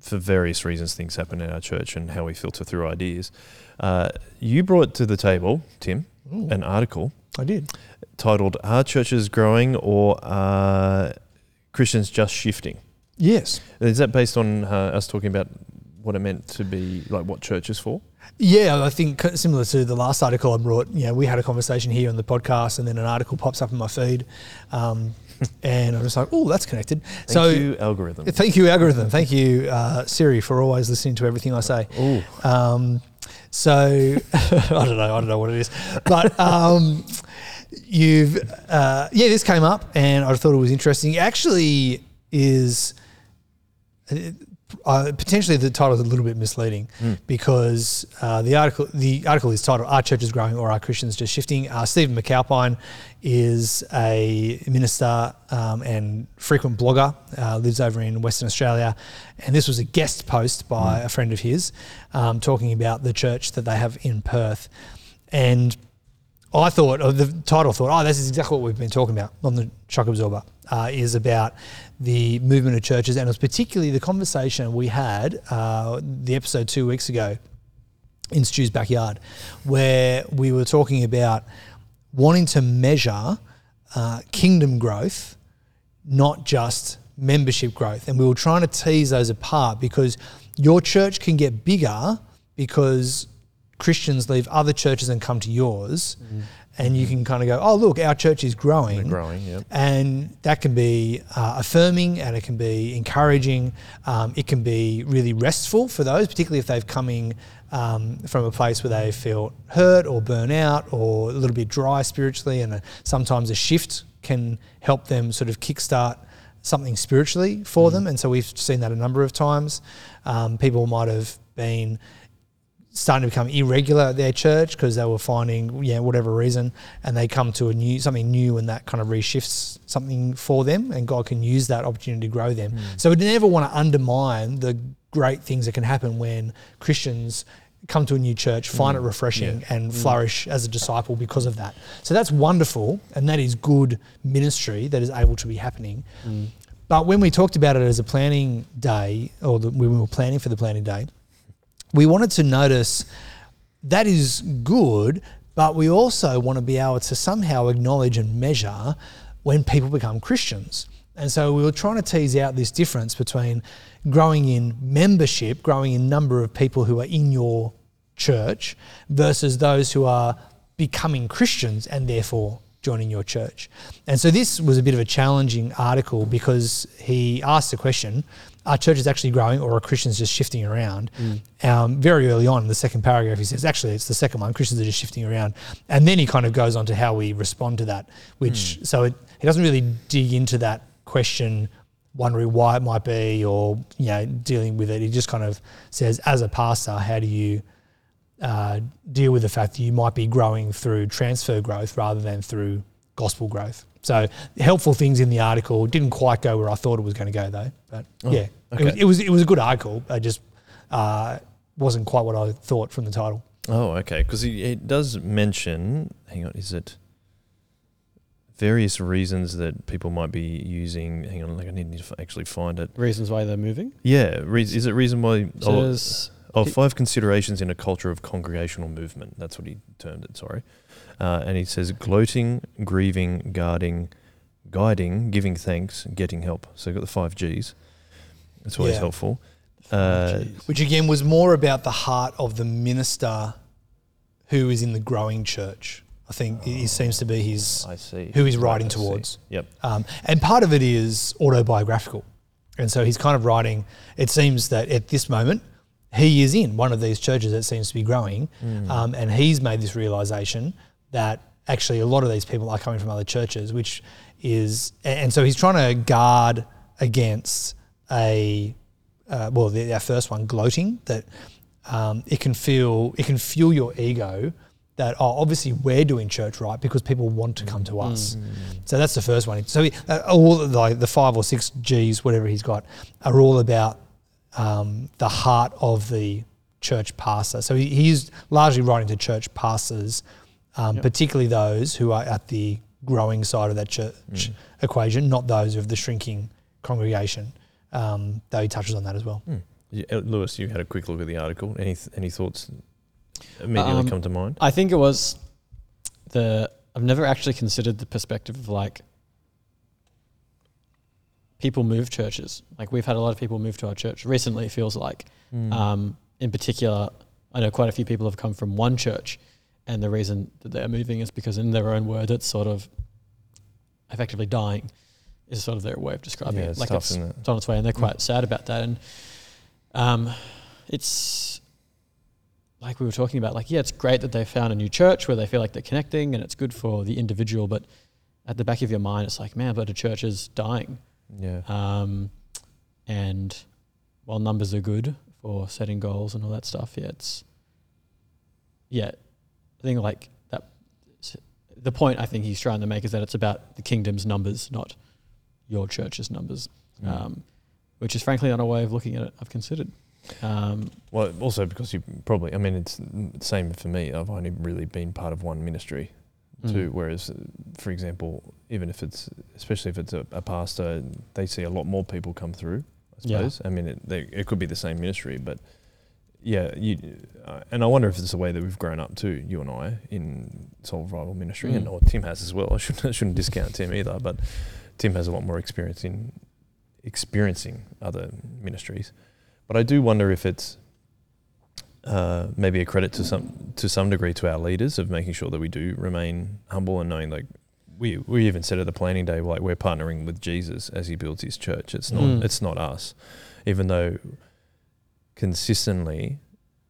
for various reasons, things happen in our church and how we filter through ideas. Uh, you brought to the table, Tim, Ooh. an article. I did. Titled, Are Churches Growing or Are Christians Just Shifting? Yes. Is that based on uh, us talking about what it meant to be, like what church is for? Yeah, I think similar to the last article I brought, you know, we had a conversation here on the podcast and then an article pops up in my feed. Um And I'm just like, oh, that's connected. Thank so, you, algorithm. Thank you, algorithm. Thank you, uh, Siri, for always listening to everything I say. Ooh. Um, so, I don't know. I don't know what it is. But um, you've, uh, yeah, this came up and I thought it was interesting. It actually is uh, potentially the title is a little bit misleading mm. because uh, the article the article is titled, Are Churches Growing or Are Christians Just Shifting? Uh, Stephen McAlpine is a minister um, and frequent blogger, uh, lives over in Western Australia. And this was a guest post by mm. a friend of his um, talking about the church that they have in Perth. And I thought, or the title thought, oh, this is exactly what we've been talking about on the Shock Absorber, uh, is about the movement of churches. And it was particularly the conversation we had, uh, the episode two weeks ago in Stu's backyard, where we were talking about wanting to measure uh, kingdom growth, not just membership growth. And we were trying to tease those apart because your church can get bigger because Christians leave other churches and come to yours. Mm. And you can kind of go, oh, look, our church is growing. They're growing, yeah. And that can be uh, affirming and it can be encouraging. Um, it can be really restful for those, particularly if they've coming um, from a place where they feel hurt or burn out or a little bit dry spiritually. And a, sometimes a shift can help them sort of kickstart something spiritually for mm. them. And so we've seen that a number of times. Um, people might have been starting to become irregular at their church because they were finding, yeah, whatever reason, and they come to a new something new and that kind of reshifts something for them, and God can use that opportunity to grow them. Mm. So we never want to undermine the great things that can happen when Christians come to a new church, find mm. it refreshing, yeah. and mm. flourish as a disciple because of that. So that's wonderful, and that is good ministry that is able to be happening. Mm. But when we talked about it as a planning day, or the, when we were planning for the planning day, we wanted to notice that is good, but we also want to be able to somehow acknowledge and measure when people become Christians. And so we were trying to tease out this difference between growing in membership, growing in number of people who are in your church, versus those who are becoming Christians and therefore joining your church. And so this was a bit of a challenging article because he asked the question, are churches actually growing or are Christians just shifting around? Mm. Um, very early on in the second paragraph, he says, actually, it's the second one, Christians are just shifting around. And then he kind of goes on to how we respond to that, which mm. so it, he doesn't really dig into that question wondering why it might be or, you know, dealing with it. He just kind of says, as a pastor, how do you uh, deal with the fact that you might be growing through transfer growth rather than through gospel growth? So helpful things in the article. Didn't quite go where I thought it was going to go though. But oh, yeah, okay. it, was, it was it was a good article. I just uh, wasn't quite what I thought from the title. Oh, okay. Because it does mention, hang on, is it various reasons that people might be using, hang on, like I need to actually find it. Reasons why they're moving? Yeah. Re- is it reason why? Oh, oh, five considerations in a culture of congregational movement. That's what he termed it, sorry. Uh, and he says gloating, grieving, guarding, guiding, giving thanks, getting help. So you've got the five G's. That's always yeah. helpful. Uh, Which again was more about the heart of the minister who is in the growing church. I think oh, it seems to be his I see. who he's writing I towards. See. Yep. Um, and part of it is autobiographical. And so he's kind of writing, it seems that at this moment, he is in one of these churches that seems to be growing mm. um, and he's made this realisation that actually a lot of these people are coming from other churches, which is – and so he's trying to guard against a uh, – well, the, our first one, gloating, that um, it can feel – it can fuel your ego – that, oh, obviously we're doing church right because people want to come to us. Mm. So that's the first one. So he, uh, all the, the five or six Gs, whatever he's got, are all about um, the heart of the church pastor. So he, he's largely writing to church pastors, um, yep. particularly those who are at the growing side of that church mm. equation, not those of the shrinking congregation, um, though he touches on that as well. Mm. Yeah, Lewis, you had a quick look at the article. Any any thoughts immediately um, come to mind? I think it was the I've never actually considered the perspective of like people move churches. Like we've had a lot of people move to our church recently, it feels like. Mm. Um, in particular, I know quite a few people have come from one church and the reason that they're moving is because in their own word, it's sort of effectively dying is sort of their way of describing yeah, it. It's like tough, it's, isn't it? It's on its way and they're quite mm. sad about that. And um, it's... like we were talking about, like, yeah, it's great that they found a new church where they feel like they're connecting and it's good for the individual, but at the back of your mind, it's like, man, but a church is dying. Yeah. Um, and while numbers are good for setting goals and all that stuff, yeah, it's, yeah, I think like that, the point I think he's trying to make is that it's about the kingdom's numbers, not your church's numbers, mm. um, which is frankly not a way of looking at it I've considered. Um, well, also because you probably, I mean, it's the same for me. I've only really been part of one ministry too. Mm. Whereas, for example, even if it's, especially if it's a, a pastor, they see a lot more people come through, I suppose. Yeah. I mean, it, they, it could be the same ministry, but yeah, you, uh, and I wonder if it's the way that we've grown up too, you and I, in Soul Revival ministry, mm. and or Tim has as well. I shouldn't, I shouldn't discount Tim either, but Tim has a lot more experience in experiencing other ministries. But I do wonder if it's uh, maybe a credit to some to some degree to our leaders of making sure that we do remain humble and knowing, like we we even said at the planning day, like we're partnering with Jesus as he builds his church. It's not mm. it's not us, even though consistently,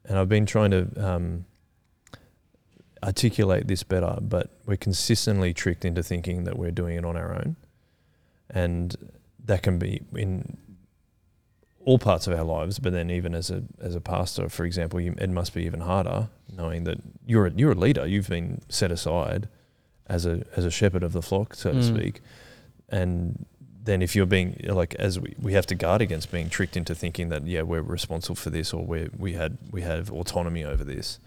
and I've been trying to um, articulate this better, but we're consistently tricked into thinking that we're doing it on our own, and that can be in all parts of our lives, but then even as a as a pastor, for example, you, it must be even harder knowing that you're a, you're a leader. You've been set aside as a as a shepherd of the flock, so mm. to speak. And then if you're being like, as we, we have to guard against being tricked into thinking that yeah we're responsible for this or we we had we have autonomy over this.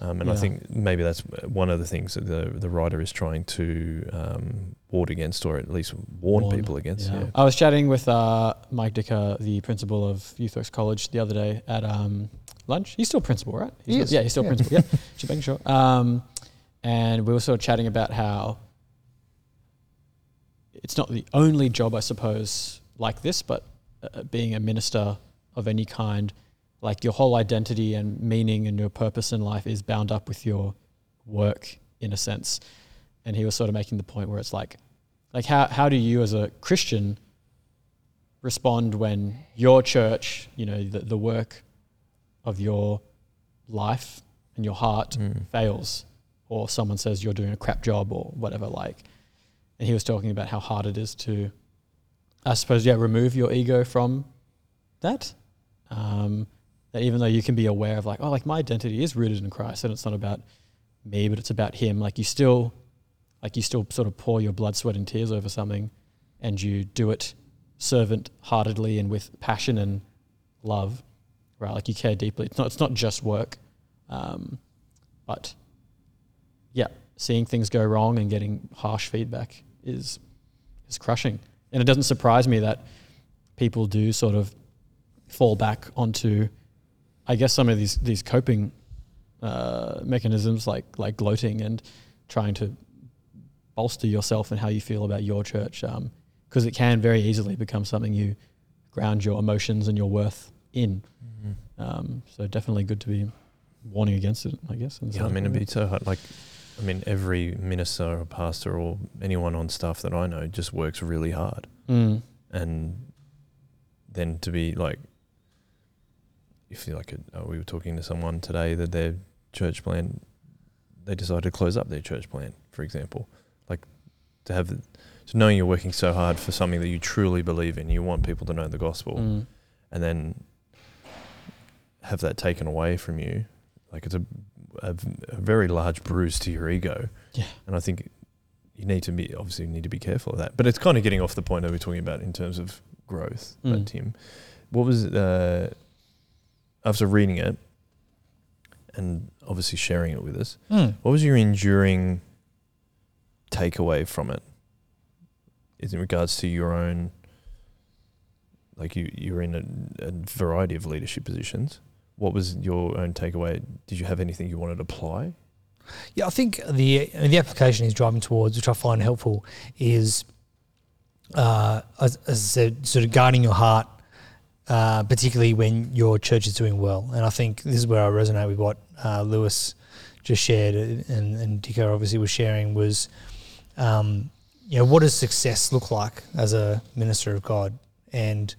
Um, and yeah. I think maybe that's one of the things that the the writer is trying to um, ward against, or at least warn, warn. people against. Yeah. Yeah. I was chatting with uh, Mike Dicker, the principal of YouthWorks College, the other day at um, lunch. He's still principal, right? He's he still, is. Yeah, he's still yeah. principal. Yeah, just making sure. Um, and we were sort of chatting about how it's not the only job, I suppose, like this, but uh, being a minister of any kind, like your whole identity and meaning and your purpose in life is bound up with your work in a sense. And he was sort of making the point where it's like, like how, how do you as a Christian respond when your church, you know, the, the work of your life and your heart mm. fails, or someone says you're doing a crap job or whatever, like, and he was talking about how hard it is to, I suppose, yeah, remove your ego from that. Um, that even though you can be aware of like, oh, like my identity is rooted in Christ and it's not about me, but it's about him. Like you still, like you still sort of pour your blood, sweat and tears over something, and you do it servant heartedly and with passion and love, right? Like you care deeply. It's not, it's not just work. Um, but yeah, seeing things go wrong and getting harsh feedback is, is crushing. And it doesn't surprise me that people do sort of fall back onto, I guess, some of these, these coping uh, mechanisms like, like gloating and trying to bolster yourself and how you feel about your church. Um, because it can very easily become something you ground your emotions and your worth in. Mm-hmm. Um, so definitely good to be warning against it, I guess. Yeah, I mean, it'd be so hard. Like, I mean, every minister or pastor or anyone on staff that I know just works really hard. Mm. And then to be like, if you're like, a, we were talking to someone today that their church plan, they decided to close up their church plan, for example. Like to have... So knowing you're working so hard for something that you truly believe in, you want people to know the gospel, mm. and then have that taken away from you, like it's a, a, a very large bruise to your ego. Yeah. And I think you need to be, obviously you need to be careful of that. But it's kind of getting off the point that we're talking about in terms of growth. Mm. But Tim, what was, uh, after reading it and obviously sharing it with us, mm. what was your enduring takeaway from it? Is in regards to your own, like you, you're in a, a variety of leadership positions. What was your own takeaway? Did you have anything you wanted to apply? Yeah, I think the I mean, the application he's driving towards, which I find helpful, is, uh, as, as I said, sort of guarding your heart, uh, particularly when your church is doing well. And I think this is where I resonate with what uh, Lewis just shared and, and Dicker obviously was sharing was... Um, you know, what does success look like as a minister of God? And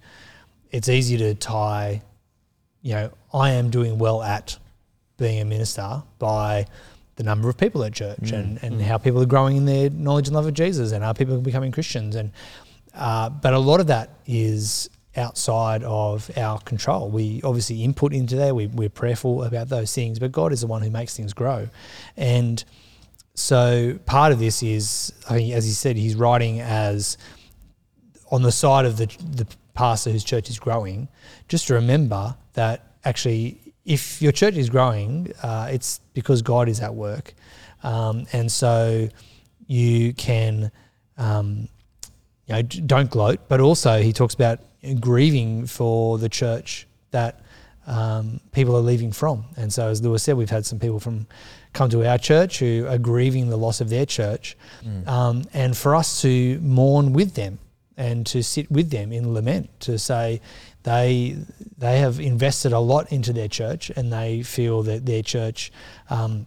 it's easy to tie, you know, I am doing well at being a minister by the number of people at church mm. and, and mm. how people are growing in their knowledge and love of Jesus and how people are becoming Christians. And uh, but a lot of that is outside of our control. We obviously input into there. We, we're prayerful about those things, but God is the one who makes things grow. And so part of this is, I mean, as he said, he's writing as on the side of the, the pastor whose church is growing, just to remember that actually if your church is growing, uh, it's because God is at work. Um, and so you can, um, you know, don't gloat, but also he talks about grieving for the church that um, people are leaving from. And so as Lewis said, we've had some people from... come to our church who are grieving the loss of their church mm. um, and for us to mourn with them and to sit with them in lament, to say they they have invested a lot into their church and they feel that their church um,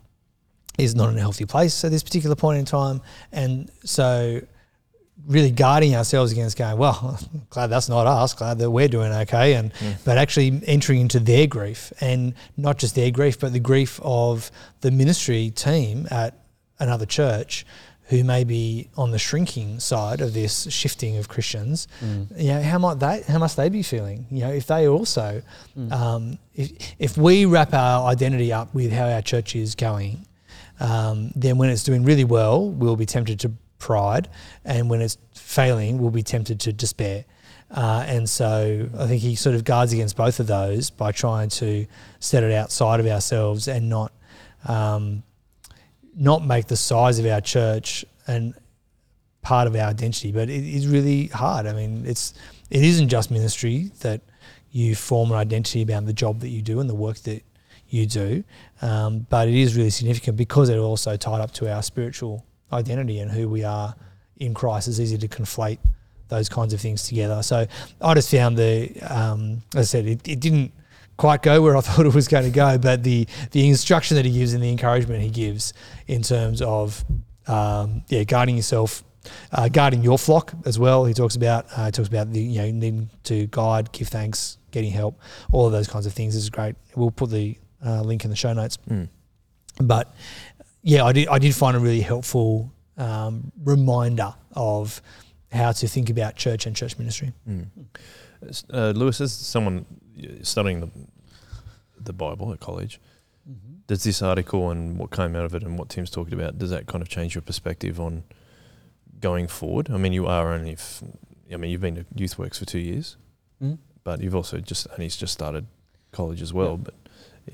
is not in a healthy place at this particular point in time. And so really guarding ourselves against going, well, glad that's not us, glad that we're doing okay, and yeah. but actually entering into their grief, and not just their grief but the grief of the ministry team at another church who may be on the shrinking side of this shifting of Christians. Mm. You know, how might they, how must they be feeling? You know, if they also, mm. um, if, if we wrap our identity up with how our church is going, um, then when it's doing really well, we'll be tempted to pride, and when it's failing we'll be tempted to despair, uh, and so I think he sort of guards against both of those by trying to set it outside of ourselves and not um, not make the size of our church and part of our identity. But it is really hard. I mean, it's it isn't just ministry that you form an identity about the job that you do and the work that you do, um, but it is really significant because it also tied up to our spiritual identity and who we are in Christ. Is easy to conflate those kinds of things together. So I just found the, um, as I said, it, it didn't quite go where I thought it was going to go, but the the instruction that he gives and the encouragement he gives in terms of um, yeah, guarding yourself, uh, guarding your flock as well. He talks about uh, he talks about the you know needing to guide, give thanks, getting help, all of those kinds of things. This is great. We'll put the uh, link in the show notes. Mm. But yeah, I did I did find a really helpful um, reminder of how to think about church and church ministry. Mm. Uh, Lewis, as someone studying the the Bible at college, mm-hmm. does this article and what came out of it and what Tim's talking about, does that kind of change your perspective on going forward? I mean, you are only, f- I mean, you've been to YouthWorks for two years, mm. but you've also just, and he's just started college as well, yeah. but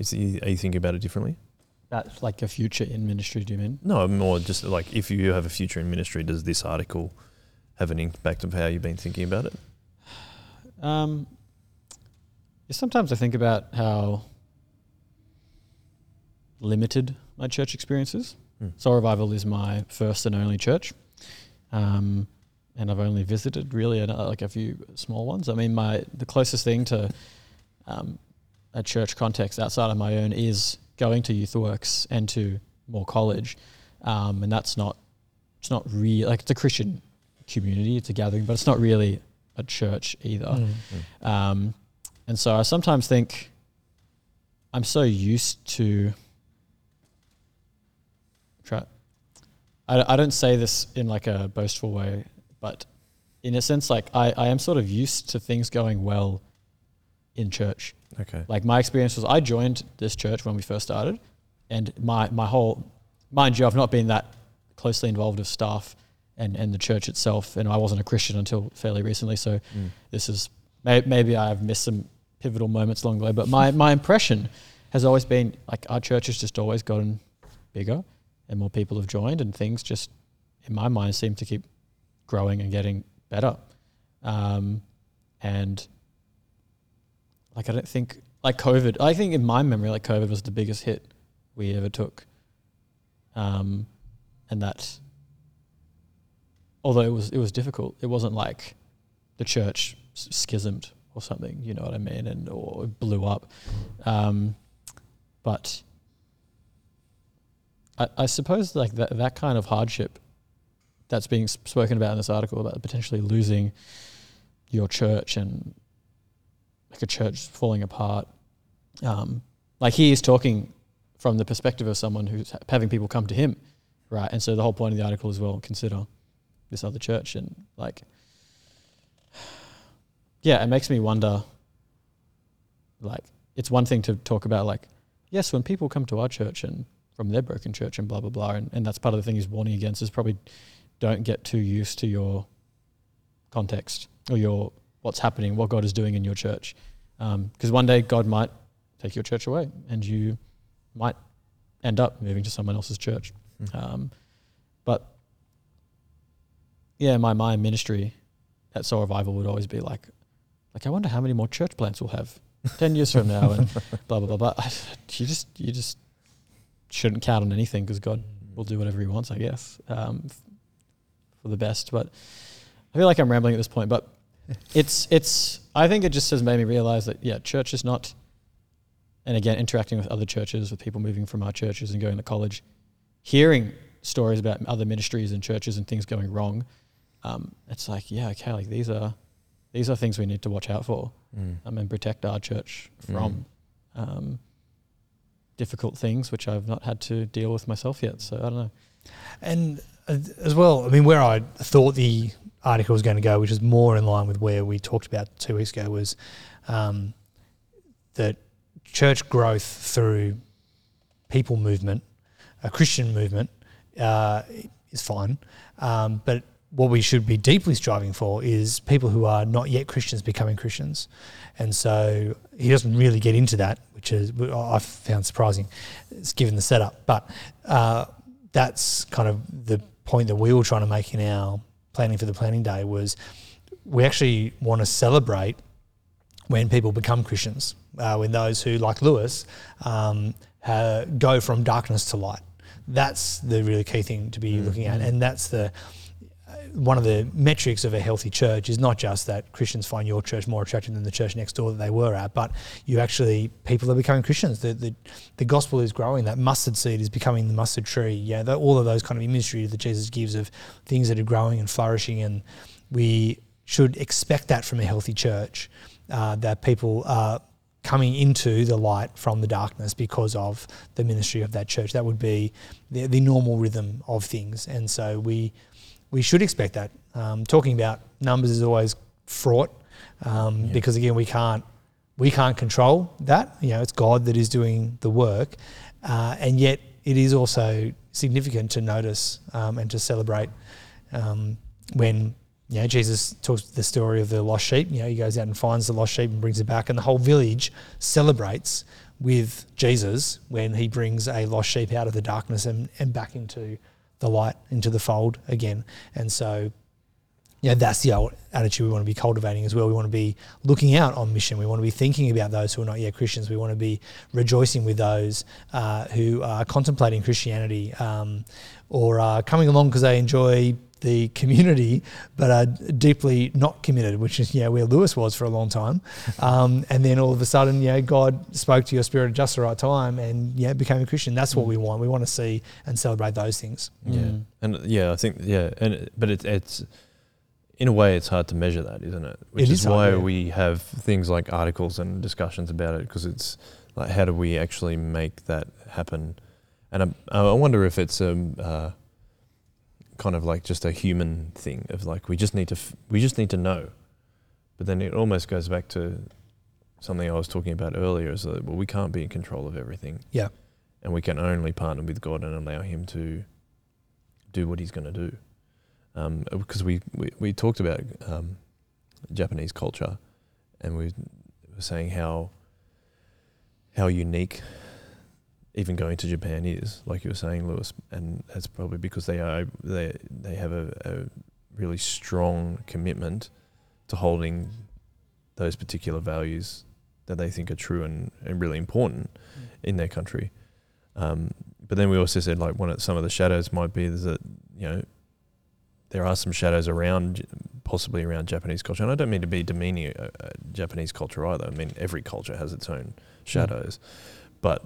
is he, are you thinking about it differently? That's like a future in ministry, do you mean? No, more just like if you have a future in ministry, does this article have an impact of how you've been thinking about it? Um, sometimes I think about how limited my church experience is. Mm. Soul Revival is my first and only church, um, and I've only visited really an, uh, like a few small ones. I mean, my the closest thing to um, a church context outside of my own is going to YouthWorks and to Moore College, um, and that's not it's not really like it's a Christian community, it's a gathering, but it's not really a church either. Mm-hmm. Um, and so I sometimes think I'm so used to try. I, I don't say this in like a boastful way, but in a sense, like I, I am sort of used to things going well in church. Okay. Like my experience was I joined this church when we first started, and my, my whole, mind you, I've not been that closely involved with staff and, and the church itself. And I wasn't a Christian until fairly recently. So mm. this is, may, maybe I've missed some pivotal moments along the way, but my, my impression has always been like our church has just always gotten bigger and more people have joined and things just, in my mind, seem to keep growing and getting better. Um, and like, I don't think like COVID, I think in my memory, like COVID was the biggest hit we ever took. Um, and that, although it was, it was difficult. It wasn't like the church schismed or something, you know what I mean? And, or it blew up. Um, but I, I suppose like that, that kind of hardship that's being spoken about in this article about potentially losing your church and like a church falling apart. Um, like he is talking from the perspective of someone who's having people come to him. Right. And so the whole point of the article is, well, consider this other church, and like, yeah, it makes me wonder, like, it's one thing to talk about, like, yes, when people come to our church and from their broken church and blah, blah, blah, and, and that's part of the thing he's warning against is probably don't get too used to your context or your what's happening, what God is doing in your church. Because um, one day God might take your church away and you might end up moving to someone else's church. Mm-hmm. Um, but yeah, in my mind, ministry at Soul Revival would always be like, like I wonder how many more church plants we'll have ten years from now, and blah blah blah blah. You just you just shouldn't count on anything because God will do whatever He wants, I guess, um, for the best. But I feel like I'm rambling at this point, but it's it's. I think it just has made me realize that yeah, church is not. And again, interacting with other churches, with people moving from our churches and going to college, hearing stories about other ministries and churches and things going wrong. Um, it's like, yeah, okay, like these are these are things we need to watch out for mm. um, and protect our church from mm. um, difficult things, which I've not had to deal with myself yet. So I don't know. And uh, as well, I mean, where I thought the article was going to go, which is more in line with where we talked about two weeks ago, was um, that church growth through people movement, a Christian movement, uh, is fine, um, but what we should be deeply striving for is people who are not yet Christians becoming Christians. And so he doesn't really get into that, which is I found surprising. It's given the setup, but uh, that's kind of the point that we were trying to make in our planning for the planning day was we actually want to celebrate when people become Christians, uh, when those who, like Lewis, um, uh, go from darkness to light. That's the really key thing to be mm-hmm. looking at, and that's the one of the metrics of a healthy church is not just that Christians find your church more attractive than the church next door that they were at, but you actually, people are becoming Christians. The the, the gospel is growing. That mustard seed is becoming the mustard tree. Yeah, the, all of those kind of imagery that Jesus gives of things that are growing and flourishing, and we should expect that from a healthy church, uh, that people are coming into the light from the darkness because of the ministry of that church. That would be the, the normal rhythm of things. And so we... We should expect that. Um, talking about numbers is always fraught um, yeah. because, again, we can't we can't control that. You know, it's God that is doing the work, uh, and yet it is also significant to notice um, and to celebrate um, when you know Jesus talks the story of the lost sheep. You know, he goes out and finds the lost sheep and brings it back, and the whole village celebrates with Jesus when he brings a lost sheep out of the darkness and, and back into the light, into the fold again. And so, you know, that's the attitude we want to be cultivating as well. We want to be looking out on mission. We want to be thinking about those who are not yet Christians. We want to be rejoicing with those uh, who are contemplating Christianity um, or are coming along because they enjoy the community but are deeply not committed, which is, you know, where Lewis was for a long time. Um, and then all of a sudden, you know, God spoke to your spirit at just the right time and, yeah, became a Christian. That's what we want. We want to see and celebrate those things. Yeah. Mm. And, yeah, I think, yeah. and But it, it's, in a way, it's hard to measure that, isn't it? Which it is, is why hard, yeah. we have things like articles and discussions about it, because it's like, how do we actually make that happen? And I, I wonder if it's um, uh, kind of like just a human thing of like we just need to f- we just need to know, but then it almost goes back to something I was talking about earlier, is that well, we can't be in control of everything, yeah, and we can only partner with God and allow Him to do what He's going to do, um, because we, we we talked about um, Japanese culture, and we were saying how how unique even going to Japan is, like you were saying, Lewis, and that's probably because they are they they have a, a really strong commitment to holding those particular values that they think are true and, and really important mm. in their country. Um, but then we also said like one of some of the shadows might be is that, you know, there are some shadows around, possibly around Japanese culture, and I don't mean to be demeaning uh, uh, Japanese culture either. I mean every culture has its own shadows, mm. but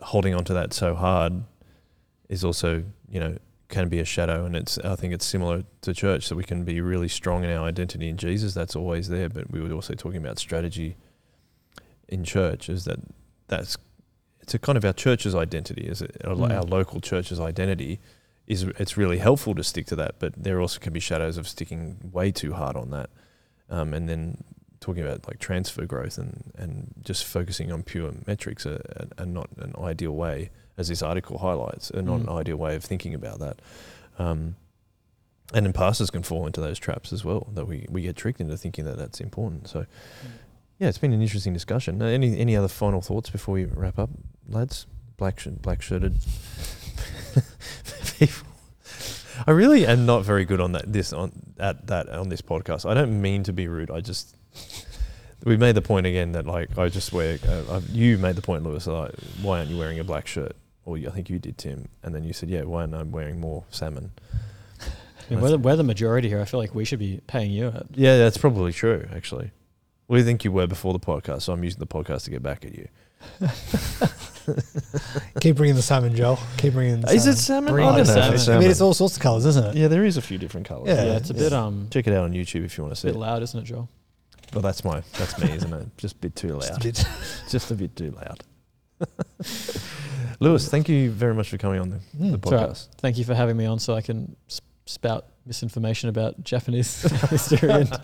holding on to that so hard is also, you know, can be a shadow. And it's, I think it's similar to church, so we can be really strong in our identity in Jesus. That's always there. But we were also talking about strategy in church, is that that's, it's a kind of our church's identity, is it? Our, mm. our local church's identity is, it's really helpful to stick to that, but there also can be shadows of sticking way too hard on that. Um, and then talking about like transfer growth and, and just focusing on pure metrics are, are, are not an ideal way, as this article highlights, are not mm. an ideal way of thinking about that. Um, and then pastors can fall into those traps as well, that we, we get tricked into thinking that that's important. So, mm. yeah, it's been an interesting discussion. Any any other final thoughts before we wrap up, lads? Black sh- black-shirted people. I really am not very good on that. This on at that on this podcast. I don't mean to be rude. I just we made the point again that like I just wear uh, I've, you made the point, Lewis, like, why aren't you wearing a black shirt? Or I think you did, Tim, and then you said, yeah, why aren't I wearing more salmon? I mean, we're, the, we're the majority here. I feel like we should be paying you. Yeah, that's probably true, actually. We think you were before the podcast, so I'm using the podcast to get back at you. Keep bringing the salmon, Joel. Keep bringing the salmon. Is it salmon? Bring I don't know. Salmon. It's salmon. I mean, it's all sorts of colours, isn't it? Yeah, there is a few different colours. Yeah, yeah, it's a yeah. bit... um. Check it out on YouTube if you want to see it. It's a bit loud, isn't it, Joel? Well, that's my, that's me, isn't it? Just a bit too loud. Just a bit, Just a bit too loud. Lewis, thank you very much for coming on the, mm, the podcast. Right. Thank you for having me on so I can spout misinformation about Japanese history. And,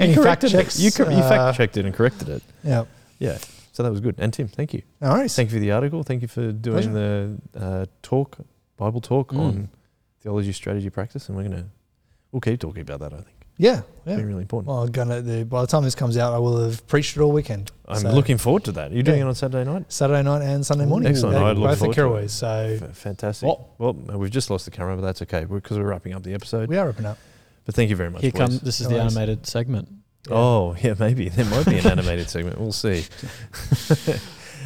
and you, corrected fact it. you, cor- uh, you fact-checked it and corrected it. Yeah. Yeah. So that was good. And Tim, thank you. All right. Thank you for the article. Thank you for doing Pleasure. the uh, talk, Bible talk mm. on theology, strategy, practice. And we're going to, we'll keep talking about that, I think. Yeah, yeah. It's been really important. Well, I'm gonna, the, by the time this comes out, I will have preached it all weekend. I'm so looking forward to that. You're yeah. doing it on Saturday night? Saturday night and Sunday morning. Excellent. I look forward to it. So F- fantastic. Well, well, we've just lost the camera, but that's okay because we're wrapping up the episode. We are wrapping up. But thank you very much. Here comes, this is no the worries. animated segment. Yeah. Oh, yeah, maybe. There might be an animated segment. We'll see.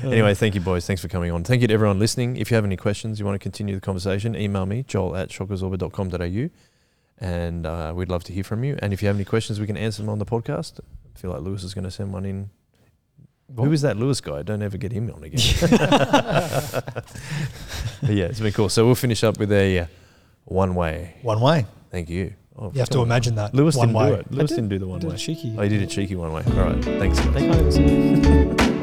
Anyway, thank you, boys. Thanks for coming on. Thank you to everyone listening. If you have any questions, you want to continue the conversation, email me, joel at shock absorber dot com dot a u. and uh, we'd love to hear from you. And if you have any questions, we can answer them on the podcast. I feel like Lewis is going to send one in. What? Who is that Lewis guy? Don't ever get him on again. Yeah, it's been cool. So we'll finish up with a uh, one way. One way. Thank you. Oh, you have to imagine that. Lewis didn't do it. Lewis didn't do the one way. I did a cheeky. Oh, you did a cheeky one way. All right. Thanks. Thanks.